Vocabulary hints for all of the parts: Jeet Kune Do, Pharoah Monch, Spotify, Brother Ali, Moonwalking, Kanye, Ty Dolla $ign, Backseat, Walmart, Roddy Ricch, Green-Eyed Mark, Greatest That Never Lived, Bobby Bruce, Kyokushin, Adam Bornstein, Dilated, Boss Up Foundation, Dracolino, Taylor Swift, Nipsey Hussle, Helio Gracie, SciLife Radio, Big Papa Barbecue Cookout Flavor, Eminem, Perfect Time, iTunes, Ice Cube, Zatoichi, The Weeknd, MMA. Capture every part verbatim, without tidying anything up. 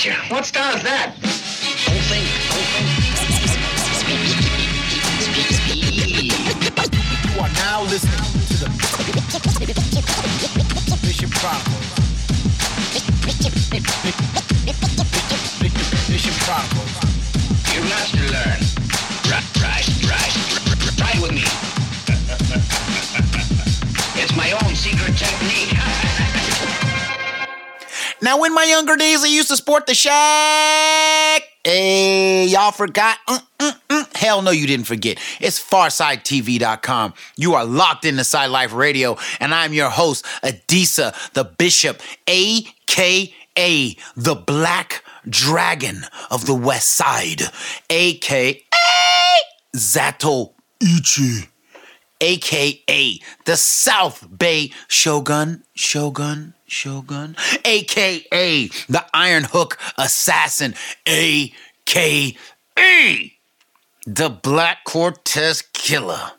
Asia. What star is that? Don't think. Don't think. You are now listening to the Bishop Chronicles. Bishop Chronicles. You must learn. Rise, rise, try with me. It's my own secret technique. Now, in my younger days, I used to sport the shack. Hey, y'all forgot? Mm-mm-mm. Hell no, you didn't forget. It's Farside T V dot com. You are locked into SciLife Radio, and I'm your host, Adisa, the Bishop, a k a the Black Dragon of the West Side, a k a. Zatoichi, a k a the South Bay Shogun, Shogun. Shogun, a k a the Iron Hook Assassin, a k a the Black Cortez Killer.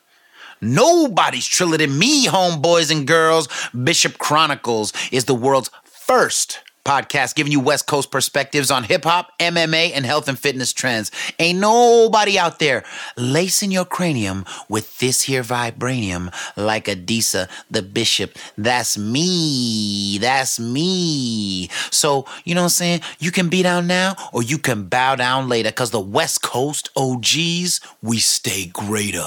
Nobody's triller than me, homeboys and girls. Bishop Chronicles is the world's first podcast giving you West Coast perspectives on hip-hop, M M A, and health and fitness trends. Ain't nobody out there lacing your cranium with this here vibranium like Adisa the Bishop. That's me. That's me. So, you know what I'm saying? You can be down now or you can bow down later, because the West Coast O Gs, we stay greater.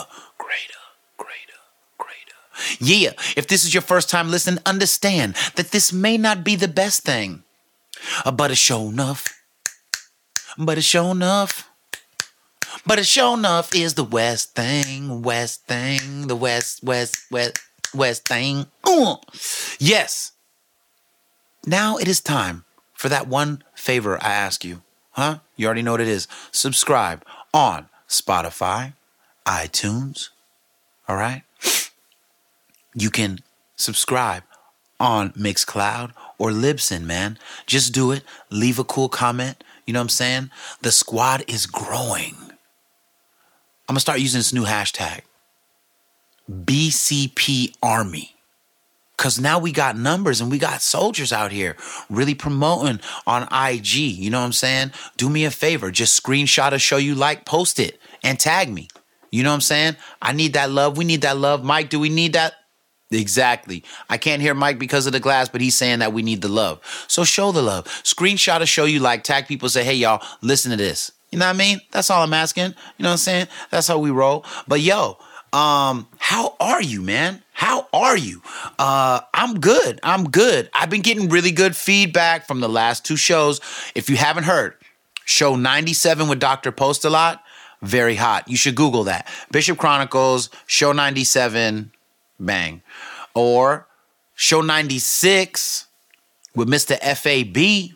Yeah, if this is your first time listening, understand that this may not be the best thing. But it's sure enough. But it's sure enough. But it's sure enough is the West thing. West thing. The West, West, West, West thing. Ooh. Yes. Now it is time for that one favor I ask you. Huh? You already know what it is. Subscribe on Spotify, iTunes. All right? You can subscribe on Mixcloud or Libsyn, man. Just do it. Leave a cool comment. You know what I'm saying? The squad is growing. I'm going to start using this new hashtag, B C P Army. Because now we got numbers and we got soldiers out here really promoting on I G. You know what I'm saying? Do me a favor. Just screenshot a show you like, post it, and tag me. You know what I'm saying? I need that love. We need that love. Mike, do we need that? Exactly. I can't hear Mike because of the glass, but he's saying that we need the love. So show the love. Screenshot a show you like. Tag people, say, hey, y'all, listen to this. You know what I mean? That's all I'm asking. You know what I'm saying? That's how we roll. But, yo, um, how are you, man? How are you? Uh, I'm good. I'm good. I've been getting really good feedback from the last two shows. If you haven't heard, show ninety-seven with Doctor Postalot, very hot. You should Google that. Bishop Chronicles, show ninety-seven. Bang. Or show ninety-six with Mister F A B,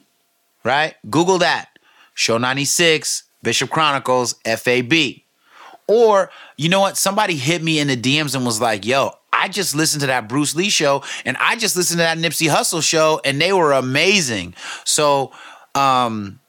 right? Google that. Show ninety-six, Bishop Chronicles, F A B. Or, you know what? Somebody hit me in the D Ms and was like, yo, I just listened to that Bruce Lee show and I just listened to that Nipsey Hussle show and they were amazing. So, um...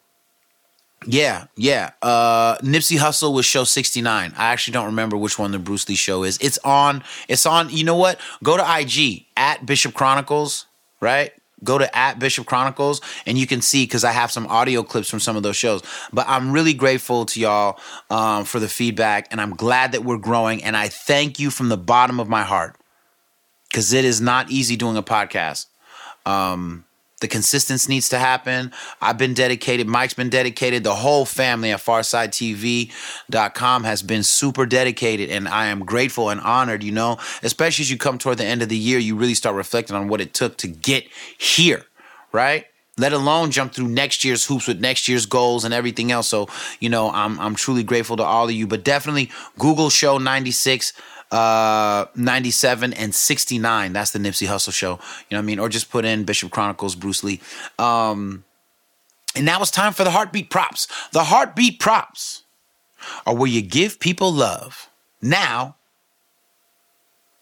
Yeah, yeah. Uh, Nipsey Hussle was show sixty-nine. I actually don't remember which one the Bruce Lee show is. It's on, it's on, you know what? Go to I G, at Bishop Chronicles, right? Go to at Bishop Chronicles, and you can see, because I have some audio clips from some of those shows. But I'm really grateful to y'all um, for the feedback, and I'm glad that we're growing, and I thank you from the bottom of my heart, because it is not easy doing a podcast. Um... The consistency needs to happen. I've been dedicated. Mike's been dedicated. The whole family at Farside T V dot com has been super dedicated, and I am grateful and honored, you know, especially as you come toward the end of the year, you really start reflecting on what it took to get here, right? Let alone jump through next year's hoops with next year's goals and everything else. So, you know, I'm I'm truly grateful to all of you, but definitely Google show ninety-six. Uh, ninety-seven and sixty-nine. That's the Nipsey Hussle show. You know what I mean? Or just put in Bishop Chronicles, Bruce Lee. Um, and now it's time for the heartbeat props. The heartbeat props are where you give people love now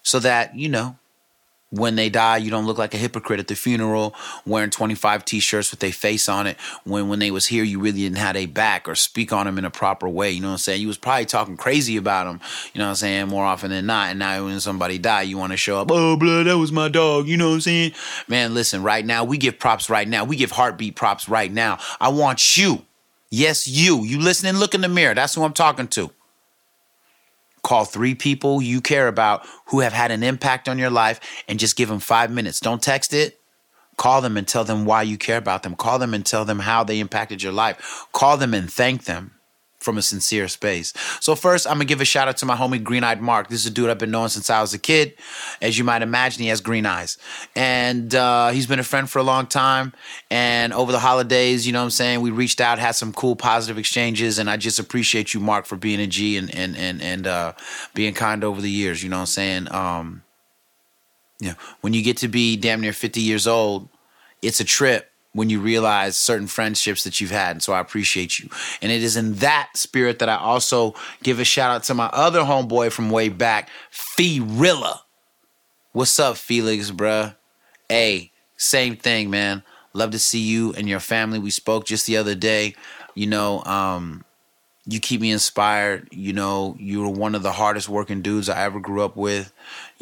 so that, you know, When they die, you don't look like a hypocrite at the funeral, wearing twenty-five T-shirts with their face on it. When when they was here, you really didn't have their back or speak on them in a proper way. You know what I'm saying? You was probably talking crazy about them, you know what I'm saying, more often than not. And now when somebody die, you want to show up, oh, blood, that was my dog, you know what I'm saying? Man, listen, right now, we give props right now. We give heartbeat props right now. I want you. Yes, you. You listen and look in the mirror. That's who I'm talking to. Call three people you care about who have had an impact on your life and just give them five minutes. Don't text it. Call them and tell them why you care about them. Call them and tell them how they impacted your life. Call them and thank them from a sincere space. So first, I'm going to give a shout out to my homie Green-Eyed Mark. This is a dude I've been knowing since I was a kid. As you might imagine, he has green eyes. And uh, he's been a friend for a long time. And over the holidays, you know what I'm saying, we reached out, had some cool, positive exchanges. And I just appreciate you, Mark, for being a G and and and, and uh, being kind over the years. You know what I'm saying? Um, yeah. When you get to be damn near fifty years old, it's a trip when you realize certain friendships that you've had. And so I appreciate you. And it is in that spirit that I also give a shout out to my other homeboy from way back, Fe Rilla. What's up, Felix, bruh? Hey, same thing, man. Love to see you and your family. We spoke just the other day. You know, um, you keep me inspired. You know, you were one of the hardest working dudes I ever grew up with.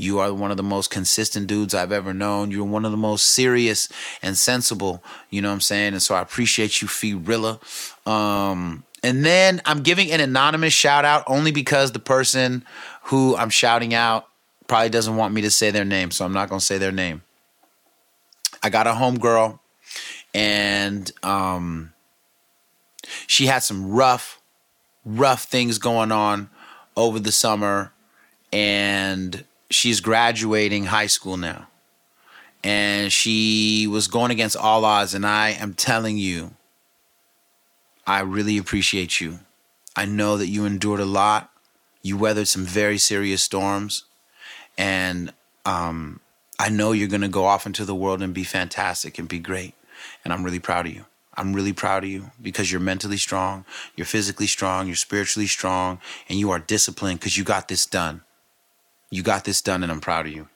You are one of the most consistent dudes I've ever known. You're one of the most serious and sensible, you know what I'm saying? And so I appreciate you, Fe Rilla. Um, and then I'm giving an anonymous shout out only because the person who I'm shouting out probably doesn't want me to say their name. So I'm not going to say their name. I got a homegirl and um, she had some rough, rough things going on over the summer, and she's graduating high school now, and she was going against all odds. And I am telling you, I really appreciate you. I know that you endured a lot. You weathered some very serious storms, and um, I know you're going to go off into the world and be fantastic and be great. And I'm really proud of you. I'm really proud of you because you're mentally strong, you're physically strong, you're spiritually strong, and you are disciplined because you got this done. You got this done, and I'm proud of you.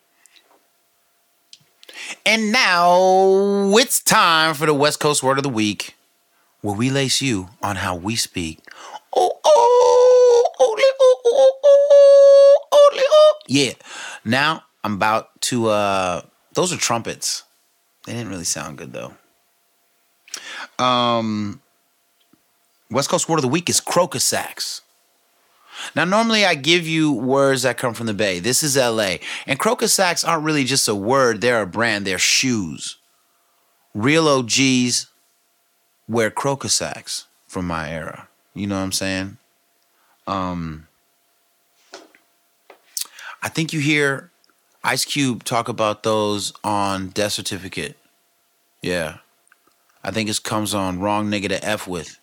And now it's time for the West Coast Word of the Week, where we lace you on how we speak. Oh, oh, oh, oh, oh, oh, oh. Yeah. Now I'm about to, uh, those are trumpets. They didn't really sound good, though. Um, West Coast Word of the Week is crocasax. Now, normally I give you words that come from the Bay. This is L A. And crocasax aren't really just a word. They're a brand. They're shoes. Real O Gs wear crocasax from my era. You know what I'm saying? Um, I think you hear Ice Cube talk about those on Death Certificate. Yeah. I think it comes on Wrong Nigga to F With.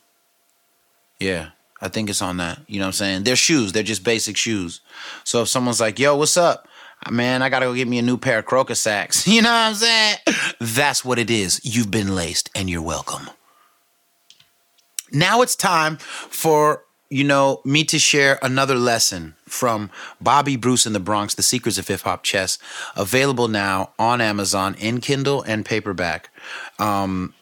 Yeah. I think it's on that. You know what I'm saying? They're shoes. They're just basic shoes. So if someone's like, yo, what's up? Man, I got to go get me a new pair of crocasax. You know what I'm saying? That's what it is. You've been laced and you're welcome. Now it's time for, you know, me to share another lesson from Bobby Bruce in the Bronx, The Secrets of Hip Hop Chess, available now on Amazon in Kindle and paperback. Um,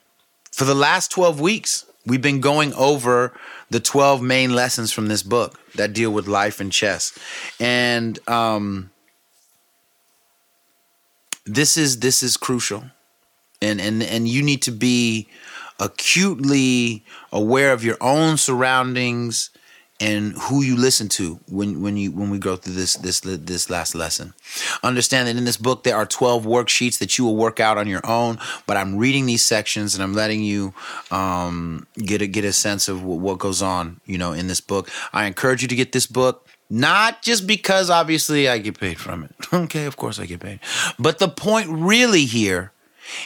for the last twelve weeks, we've been going over the twelve main lessons from this book that deal with life and chess. And um, this is this is crucial. And, and, and you need to be acutely aware of your own surroundings and who you listen to when when you when we go through this this this last lesson. Understand that in this book there are twelve worksheets that you will work out on your own, but I'm reading these sections and I'm letting you um, get a get a sense of what goes on, you know, in this book. I encourage you to get this book, not just because obviously I get paid from it. Okay, of course I get paid. But the point really here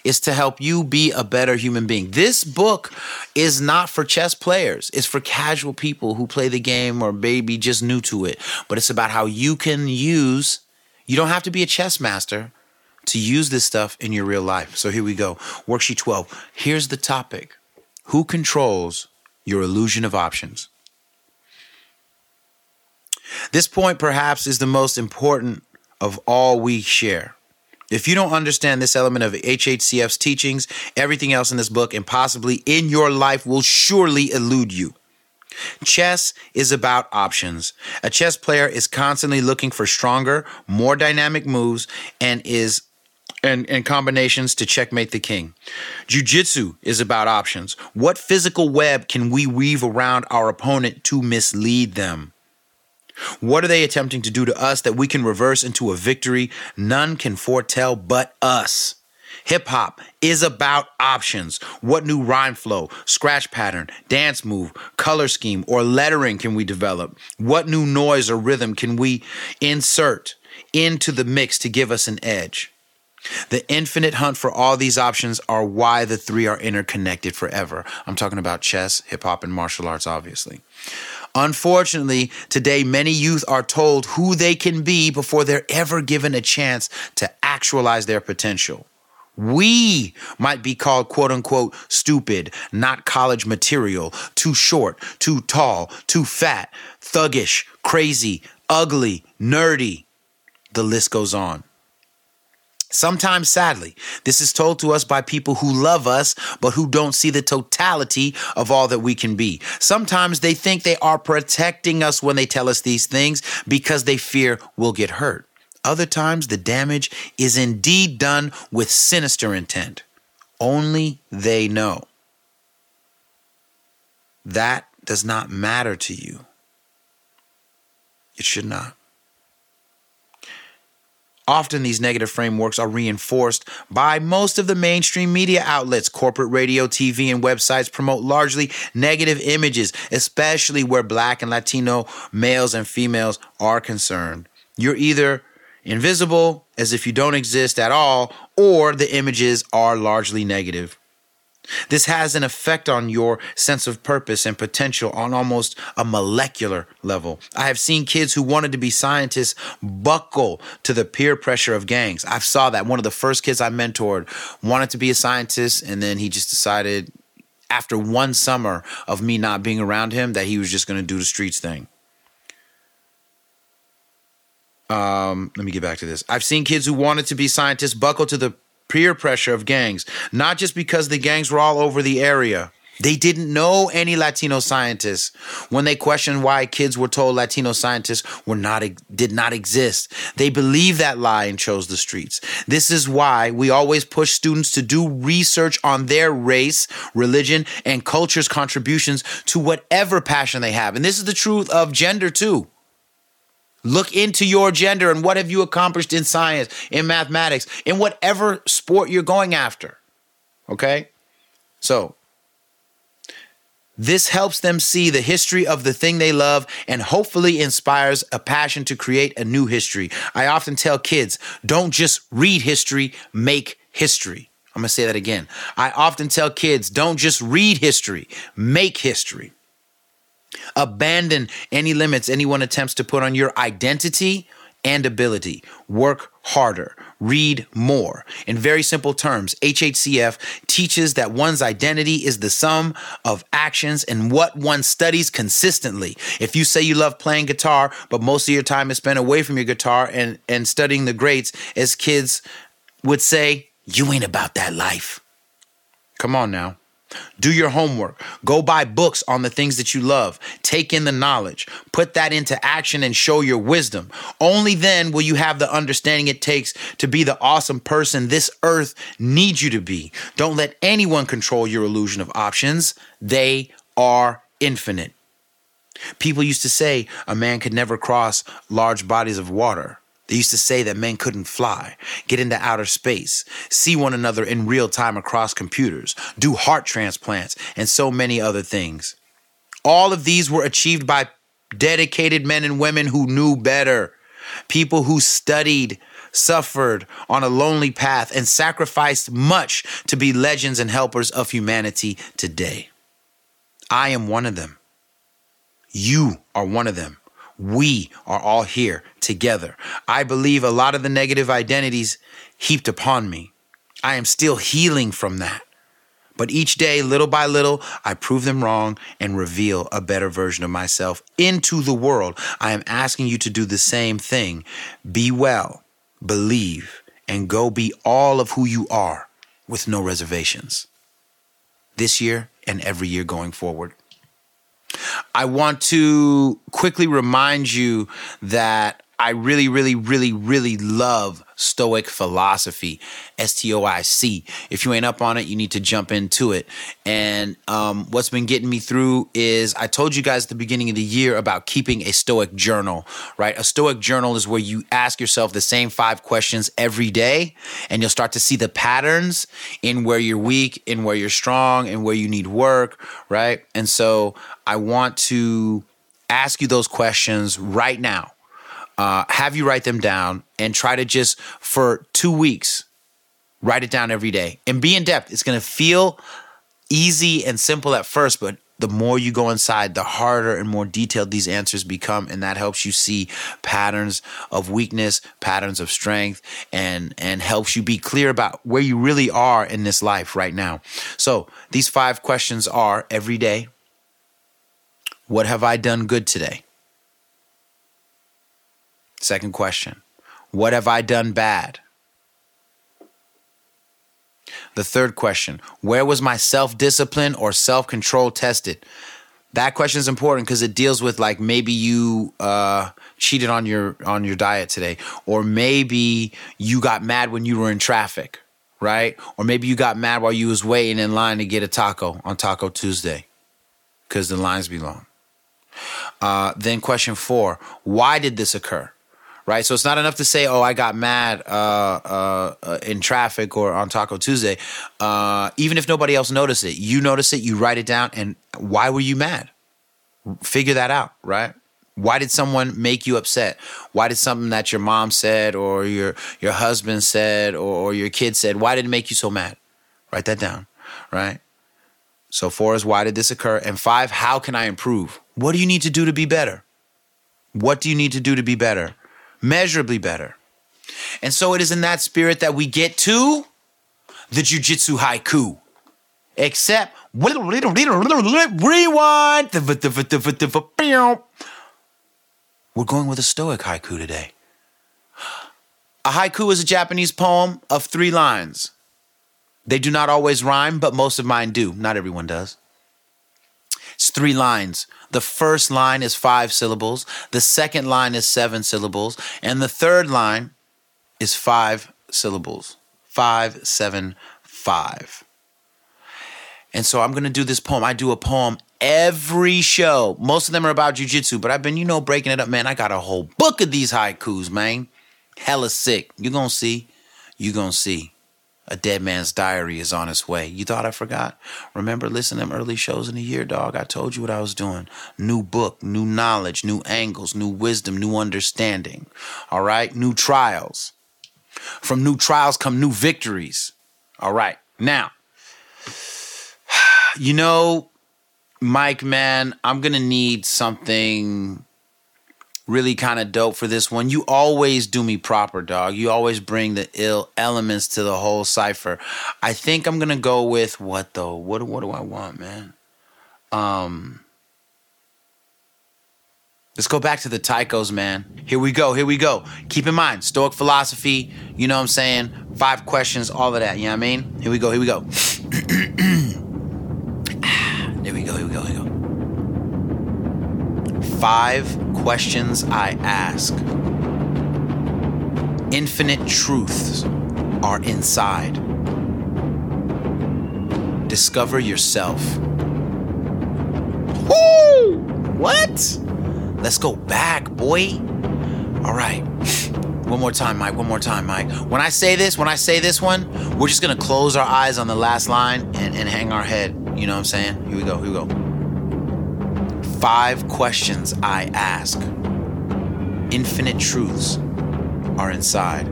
is to help you be a better human being. This book is not for chess players. It's for casual people who play the game or maybe just new to it. But it's about how you can use, you don't have to be a chess master to use this stuff in your real life. So here we go. Worksheet twelve. Here's the topic. Who controls your illusion of options? This point perhaps is the most important of all we share. If you don't understand this element of H H C F's teachings, everything else in this book and possibly in your life will surely elude you. Chess is about options. A chess player is constantly looking for stronger, more dynamic moves and is and, and combinations to checkmate the king. Jiu-jitsu is about options. What physical web can we weave around our opponent to mislead them? What are they attempting to do to us that we can reverse into a victory none can foretell but us? Hip-hop is about options. What new rhyme flow, scratch pattern, dance move, color scheme, or lettering can we develop? What new noise or rhythm can we insert into the mix to give us an edge? The infinite hunt for all these options are why the three are interconnected forever. I'm talking about chess, hip-hop, and martial arts, obviously. Unfortunately, today many youth are told who they can be before they're ever given a chance to actualize their potential. We might be called, quote unquote, stupid, not college material, too short, too tall, too fat, thuggish, crazy, ugly, nerdy. The list goes on. Sometimes, sadly, this is told to us by people who love us, but who don't see the totality of all that we can be. Sometimes they think they are protecting us when they tell us these things because they fear we'll get hurt. Other times, the damage is indeed done with sinister intent. Only they know. That does not matter to you. It should not. Often these negative frameworks are reinforced by most of the mainstream media outlets. Corporate radio, T V, and websites promote largely negative images, especially where Black and Latino males and females are concerned. You're either invisible, as if you don't exist at all, or the images are largely negative. This has an effect on your sense of purpose and potential on almost a molecular level. I have seen kids who wanted to be scientists buckle to the peer pressure of gangs. I saw that. One of the first kids I mentored wanted to be a scientist, and then he just decided after one summer of me not being around him that he was just going to do the streets thing. Um, let me get back to this. I've seen kids who wanted to be scientists buckle to the peer pressure of gangs, not just because the gangs were all over the area. They didn't know any Latino scientists. When they questioned why kids were told Latino scientists were not did not exist, they believed that lie and chose the streets. This is why we always push students to do research on their race, religion, and culture's contributions to whatever passion they have. And this is the truth of gender too. Look into your gender and what have you accomplished in science, in mathematics, in whatever sport you're going after, okay? So this helps them see the history of the thing they love and hopefully inspires a passion to create a new history. I often tell kids, don't just read history, make history. I'm going to say that again. I often tell kids, don't just read history, make history. Abandon any limits anyone attempts to put on your identity and ability. Work harder. Read more. In very simple terms, H H C F teaches that one's identity is the sum of actions and what one studies consistently. If you say you love playing guitar, but most of your time is spent away from your guitar and, and studying the grades, as kids would say, you ain't about that life. Come on now. Do your homework. Go buy books on the things that you love. Take in the knowledge. Put that into action and show your wisdom. Only then will you have the understanding it takes to be the awesome person this earth needs you to be. Don't let anyone control your illusion of options. They are infinite. People used to say a man could never cross large bodies of water. They used to say that men couldn't fly, get into outer space, see one another in real time across computers, do heart transplants, and so many other things. All of these were achieved by dedicated men and women who knew better, people who studied, suffered on a lonely path, and sacrificed much to be legends and helpers of humanity today. I am one of them. You are one of them. We are all here together. I believe a lot of the negative identities heaped upon me. I am still healing from that. But each day, little by little, I prove them wrong and reveal a better version of myself into the world. I am asking you to do the same thing. Be well, believe, and go be all of who you are with no reservations. This year and every year going forward. I want to quickly remind you that I really, really, really, really love Stoic philosophy, S T O I C. If you ain't up on it, you need to jump into it. And um, what's been getting me through is I told you guys at the beginning of the year about keeping a Stoic journal, right? A Stoic journal is where you ask yourself the same five questions every day, and you'll start to see the patterns in where you're weak, in where you're strong, and where you need work, right? And so I want to ask you those questions right now. Uh, have you write them down and try to just for two weeks, write it down every day and be in depth. It's going to feel easy and simple at first, but the more you go inside, the harder and more detailed these answers become. And that helps you see patterns of weakness, patterns of strength, and, and helps you be clear about where you really are in this life right now. So these five questions are every day. What have I done good today? Second question, what have I done bad? The third question, where was my self-discipline or self-control tested? That question is important because it deals with like maybe you uh, cheated on your on your diet today, or maybe you got mad when you were in traffic, right? Or maybe you got mad while you was waiting in line to get a taco on Taco Tuesday because the lines be long. Uh, then question four, why did this occur? Right, so it's not enough to say, "Oh, I got mad uh, uh, in traffic or on Taco Tuesday." Uh, even if nobody else noticed it, you notice it, you write it down, and why were you mad? Figure that out, right? Why did someone make you upset? Why did something that your mom said, or your your husband said, or, or your kid said, why did it make you so mad? Write that down, right? So four is why did this occur, and five, how can I improve? What do you need to do to be better? What do you need to do to be better? Measurably better. And so it is in that spirit that we get to the jujitsu haiku. Except, rewind. We're going with a Stoic haiku today. A haiku is a Japanese poem of three lines. They do not always rhyme, but most of mine do. Not everyone does. It's three lines. The first line is five syllables. The second line is seven syllables. And the third line is five syllables. Five, seven, five. And so I'm going to do this poem. I do a poem every show. Most of them are about jujitsu, but I've been, you know, breaking it up, man. I got a whole book of these haikus, man. Hella sick. You're going to see. You're going to see. A dead man's diary is on its way. You thought I forgot? Remember, listen to them early shows in the year, dog. I told you what I was doing. New book, new knowledge, new angles, new wisdom, new understanding. All right? New trials. From new trials come new victories. All right. Now, you know, Mike, man, I'm going to need something really kind of dope for this one. You always do me proper, dog. You always bring the ill elements to the whole cipher. I think I'm going to go with what, though? What, what do I want, man? Um, let's go back to the Tychos, man. Here we go. Here we go. Keep in mind, Stoic philosophy, you know what I'm saying? Five questions, all of that. You know what I mean? Here we go. Here we go. Here we go. Here we go. Here we go. Five questions I ask. Infinite truths are inside. Discover yourself. Woo! What? Let's go back, boy. All right. One more time, Mike. One more time, Mike. When I say this, when I say this one, we're just going to close our eyes on the last line and, and hang our head. You know what I'm saying? Here we go. Here we go. Five questions I ask. Infinite truths are inside.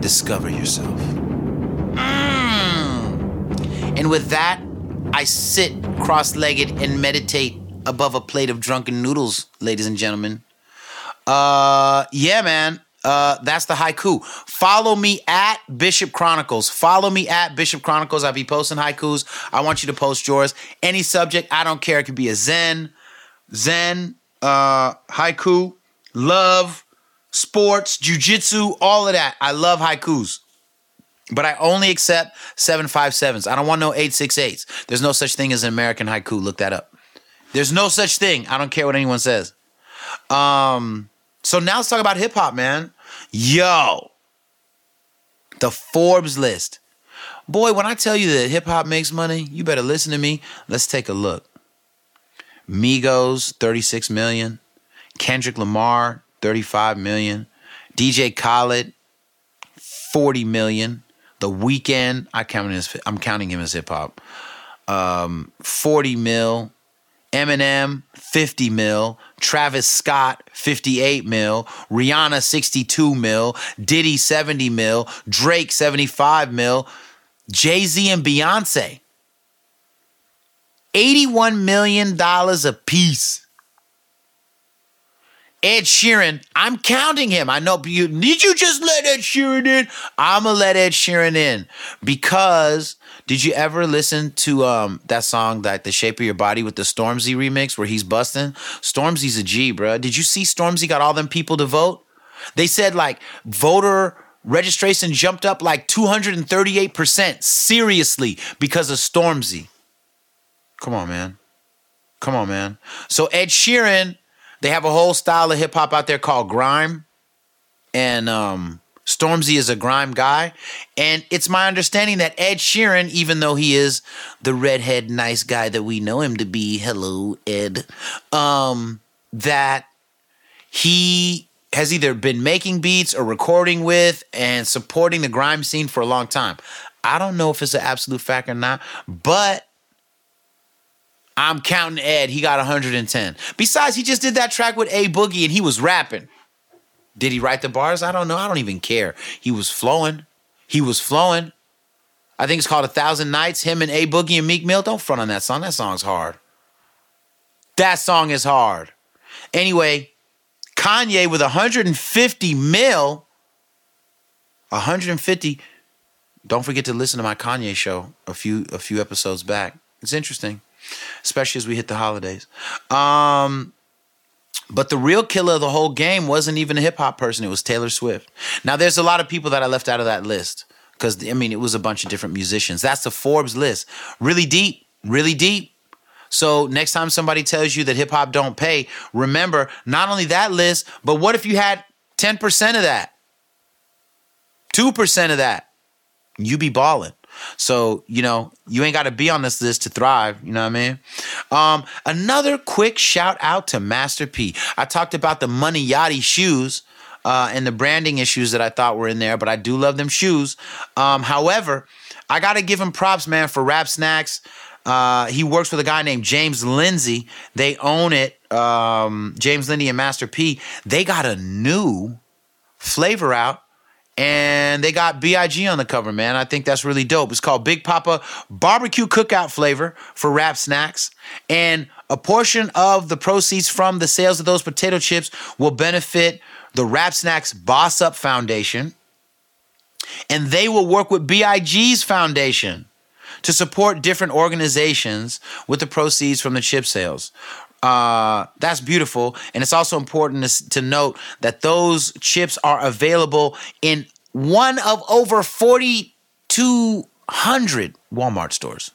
Discover yourself. Mm. And with that, I sit cross-legged and meditate above a plate of drunken noodles, ladies and gentlemen. Uh, yeah, man. Uh, that's the haiku. Follow me at Bishop Chronicles. Follow me at Bishop Chronicles. I'll be posting haikus. I want you to post yours. Any subject, I don't care. It could be a Zen, Zen, uh, haiku, love, sports, jujitsu, all of that. I love haikus. But I only accept seven five sevens. I don't want no eight six eights. There's no such thing as an American haiku. Look that up. There's no such thing. I don't care what anyone says. Um, so now let's talk about hip-hop, man. Yo. The Forbes list. Boy, when I tell you that hip-hop makes money, you better listen to me. Let's take a look. Migos, thirty-six million. Kendrick Lamar, thirty-five million. D J Khaled, forty million. The Weeknd, I count his, I'm counting him as hip-hop. Um, forty mil. Eminem, fifty mil. Travis Scott, fifty-eight mil. Rihanna, sixty-two mil. Diddy, seventy mil. Drake, seventy-five mil. Jay-Z and Beyonce, eighty-one million dollars a piece. Ed Sheeran, I'm counting him. I know, you, did you just let Ed Sheeran in? I'm going to let Ed Sheeran in because did you ever listen to um, that song, like The Shape of Your Body with the Stormzy remix where he's busting? Stormzy's a G, bro. Did you see Stormzy got all them people to vote? They said like voter registration jumped up like two hundred thirty-eight percent, seriously, because of Stormzy. Come on, man. Come on, man. So Ed Sheeran, they have a whole style of hip-hop out there called grime, and um, Stormzy is a grime guy, and it's my understanding that Ed Sheeran, even though he is the redhead nice guy that we know him to be, hello, Ed, um, that he has either been making beats or recording with and supporting the grime scene for a long time. I don't know if it's an absolute fact or not, but I'm counting Ed. He got one hundred ten. Besides, he just did that track with A Boogie and he was rapping. Did he write the bars? I don't know. I don't even care. He was flowing. He was flowing. I think it's called A Thousand Nights. Him and A Boogie and Meek Mill. Don't front on that song. That song's hard. That song is hard. Anyway, Kanye with one hundred fifty mil, one hundred fifty. Don't forget to listen to my Kanye show a few a few episodes back. It's interesting, especially as we hit the holidays. Um, but the real killer of the whole game wasn't even a hip hop person. It was Taylor Swift. Now, there's a lot of people that I left out of that list because, I mean, it was a bunch of different musicians. That's the Forbes list. Really deep, really deep. So next time somebody tells you that hip hop don't pay, remember, not only that list, but what if you had ten percent of that? two percent of that? You be balling. So, you know, you ain't got to be on this list to thrive. You know what I mean? Um, another quick shout out to Master P. I talked about the Money Yachty shoes uh, and the branding issues that I thought were in there, but I do love them shoes. Um, however, I got to give him props, man, for Rap Snacks. Uh, he works with a guy named James Lindsay. They own it. Um, James Lindsay and Master P. They got a new flavor out, and they got B I G on the cover, man. I think that's really dope. It's called Big Papa Barbecue Cookout Flavor for Rap Snacks. And a portion of the proceeds from the sales of those potato chips will benefit the Rap Snacks Boss Up Foundation. And they will work with B I G's foundation to support different organizations with the proceeds from the chip sales. Uh, that's beautiful. And it's also important to, to note that those chips are available in one of over forty-two hundred Walmart stores.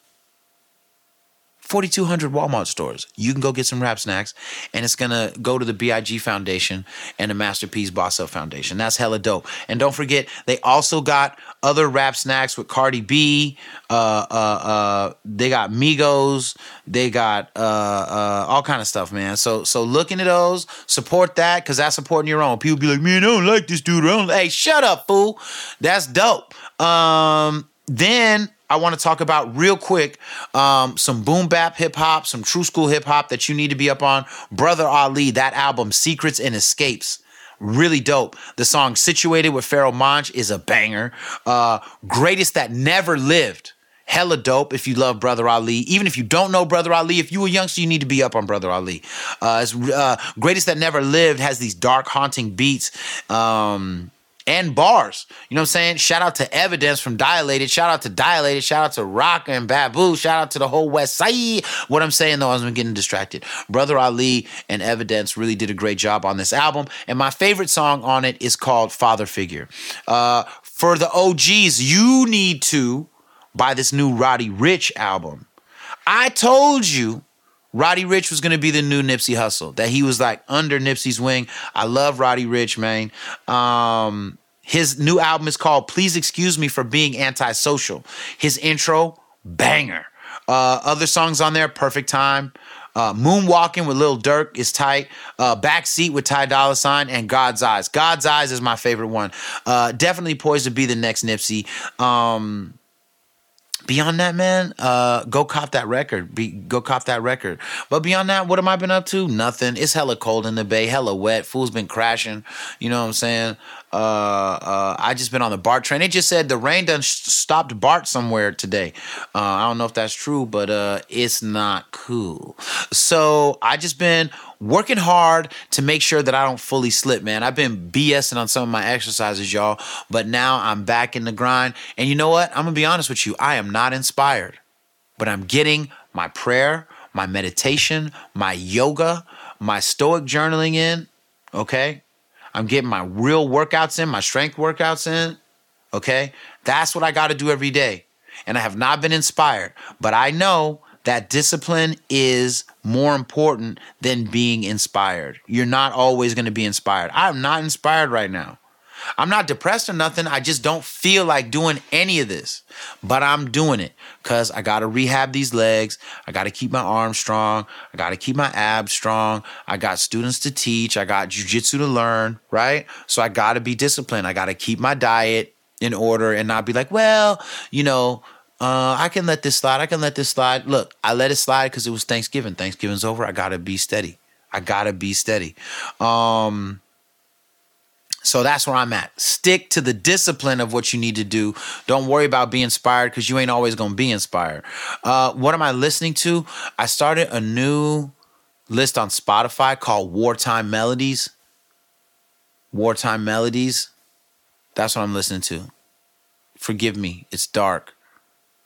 forty-two hundred Walmart stores. You can go get some Rap Snacks, and it's going to go to the B I G Foundation and the Master P's Boss Up Foundation. That's hella dope. And don't forget, they also got other Rap Snacks with Cardi B. Uh, uh, uh, they got Migos. They got uh, uh, all kind of stuff, man. So so look into those. Support that, because that's supporting your own. People be like, man, I don't like this dude. I don't like. Hey, shut up, fool. That's dope. Um, then I want to talk about real quick um, some boom bap hip hop, some true school hip hop that you need to be up on. Brother Ali, that album, Secrets and Escapes, really dope. The song Situated with Pharoah Monch is a banger. Uh, Greatest That Never Lived, hella dope if you love Brother Ali. Even if you don't know Brother Ali, if you a youngster, you need to be up on Brother Ali. Uh, it's, uh, Greatest That Never Lived has these dark, haunting beats. Um, and bars. You know what I'm saying? Shout out to Evidence from Dilated. Shout out to Dilated. Shout out to Rocker and Babu. Shout out to the whole West Side. What I'm saying, though, I was getting distracted. Brother Ali and Evidence really did a great job on this album. And my favorite song on it is called Father Figure. Uh, for the O Gs, you need to buy this new Roddy Ricch album. I told you Roddy Ricch was going to be the new Nipsey Hussle, that he was like under Nipsey's wing. I love Roddy Ricch, man. Um, his new album is called Please Excuse Me for Being Antisocial. His intro, banger. Uh, other songs on there, Perfect Time. Uh, Moonwalking with Lil Durk is tight. Uh, Backseat with Ty Dolla $ign and God's Eyes. God's Eyes is my favorite one. Uh, definitely poised to be the next Nipsey. Um... Beyond that, man, uh, go cop that record. Be, go cop that record. But beyond that, what have I been up to? Nothing. It's hella cold in the bay, hella wet. Fool's been crashing. You know what I'm saying? Uh, uh, I just been on the BART train. It just said the rain done stopped BART somewhere today. Uh, I don't know if that's true, but uh, it's not cool. So I just been working hard to make sure that I don't fully slip, man. I've been BSing on some of my exercises, y'all, but now I'm back in the grind. And you know what? I'm going to be honest with you. I am not inspired, but I'm getting my prayer, my meditation, my yoga, my Stoic journaling in, okay? I'm getting my real workouts in, my strength workouts in, okay? That's what I got to do every day. And I have not been inspired, but I know that discipline is more important than being inspired. You're not always going to be inspired. I'm not inspired right now. I'm not depressed or nothing. I just don't feel like doing any of this, but I'm doing it because I got to rehab these legs. I got to keep my arms strong. I got to keep my abs strong. I got students to teach. I got jujitsu to learn, right? So I got to be disciplined. I got to keep my diet in order and not be like, well, you know, Uh, I can let this slide. I can let this slide. Look, I let it slide because it was Thanksgiving. Thanksgiving's over. I got to be steady. I got to be steady. Um, so that's where I'm at. Stick to the discipline of what you need to do. Don't worry about being inspired because you ain't always going to be inspired. Uh, what am I listening to? I started a new list on Spotify called Wartime Melodies. Wartime Melodies. That's what I'm listening to. Forgive me. It's dark.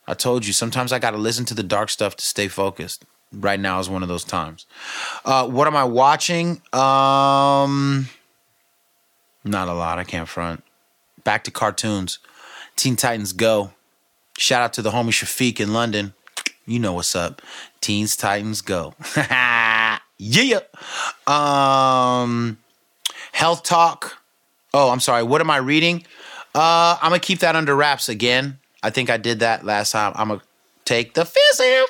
I told you, sometimes I got to listen to the dark stuff to stay focused. Right now is one of those times. Uh, what am I watching? Um, not a lot. I can't front. Back to cartoons. Teen Titans Go. Shout out to the homie Shafiq in London. You know what's up. Teen Titans Go. Yeah. Um, health talk. Oh, I'm sorry. What am I reading? Uh, I'm going to keep that under wraps again. I think I did that last time. I'm going to take the fizz in.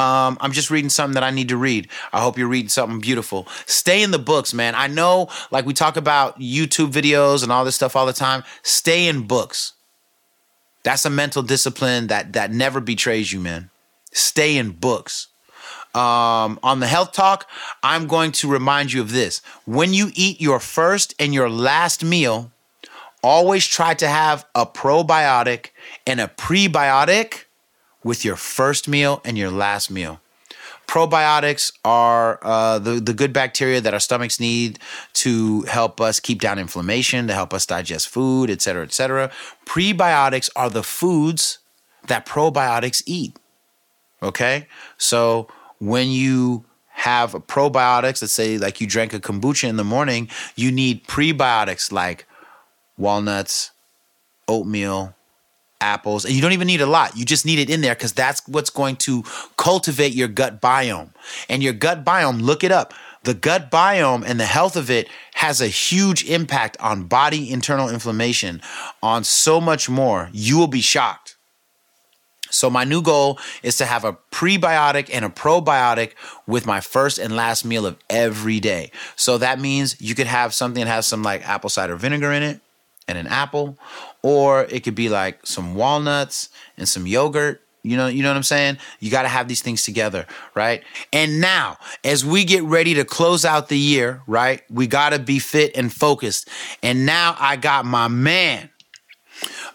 Um, I'm just reading something that I need to read. I hope you're reading something beautiful. Stay in the books, man. I know, like, we talk about YouTube videos and all this stuff all the time. Stay in books. That's a mental discipline that that never betrays you, man. Stay in books. Um, on the health talk, I'm going to remind you of this. When you eat your first and your last meal, always try to have a probiotic and a prebiotic with your first meal and your last meal. Probiotics are uh, the, the good bacteria that our stomachs need to help us keep down inflammation, to help us digest food, et cetera, et cetera. Prebiotics are the foods that probiotics eat, okay? So when you have probiotics, let's say like you drank a kombucha in the morning, you need prebiotics like walnuts, oatmeal, apples, and you don't even need a lot. You just need it in there because that's what's going to cultivate your gut biome. And your gut biome, look it up. The gut biome and the health of it has a huge impact on body internal inflammation, on so much more. You will be shocked. So my new goal is to have a prebiotic and a probiotic with my first and last meal of every day. So that means you could have something that has some like apple cider vinegar in it and an apple, or it could be like some walnuts and some yogurt. You know, you know what I'm saying? You got to have these things together, right? And now, as we get ready to close out the year, right, we got to be fit and focused. And now I got my man,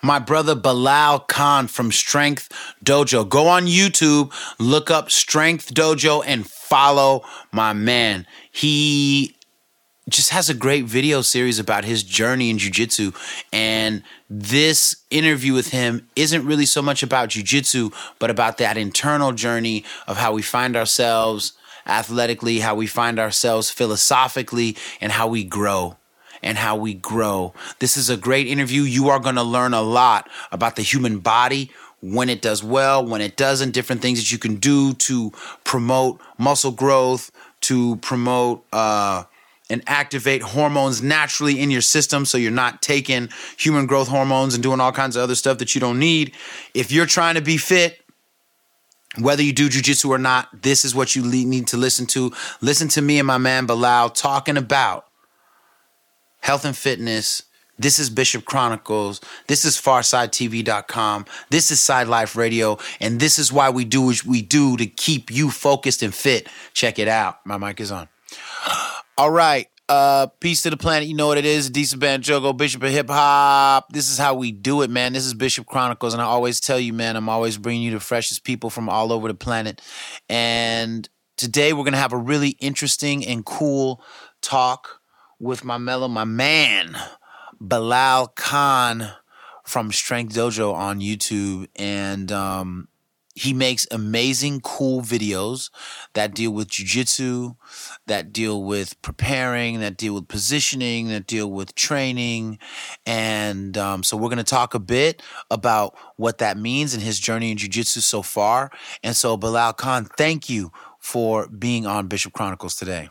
my brother Bilal Khan from Strength Dojo. Go on YouTube, look up Strength Dojo, and follow my man. He just has a great video series about his journey in jiu-jitsu. And this interview with him isn't really so much about jiu-jitsu, but about that internal journey of how we find ourselves athletically, how we find ourselves philosophically, and how we grow. And how we grow. This is a great interview. You are going to learn a lot about the human body, when it does well, when it doesn't, different things that you can do to promote muscle growth, to promote uh, and activate hormones naturally in your system so you're not taking human growth hormones and doing all kinds of other stuff that you don't need. If you're trying to be fit, whether you do jiu-jitsu or not, this is what you need to listen to. Listen to me and my man Bilal talking about health and fitness. This is Bishop Chronicles. This is Farside T V dot com. This is SciLife Radio. And this is why we do what we do, to keep you focused and fit. Check it out. My mic is on. All right. Uh, peace to the planet. You know what it is. Adisa Banjogo, Bishop of Hip Hop. This is how we do it, man. This is Bishop Chronicles. And I always tell you, man, I'm always bringing you the freshest people from all over the planet. And today we're going to have a really interesting and cool talk with my mellow, my man, Bilal Khan from Strength Dojo on YouTube. And um, he makes amazing, cool videos that deal with jiu-jitsu, that deal with preparing, that deal with positioning, that deal with training. And um, so we're going to talk a bit about what that means and his journey in jiu-jitsu so far. And so, Bilal Khan, thank you for being on Bishop Chronicles today.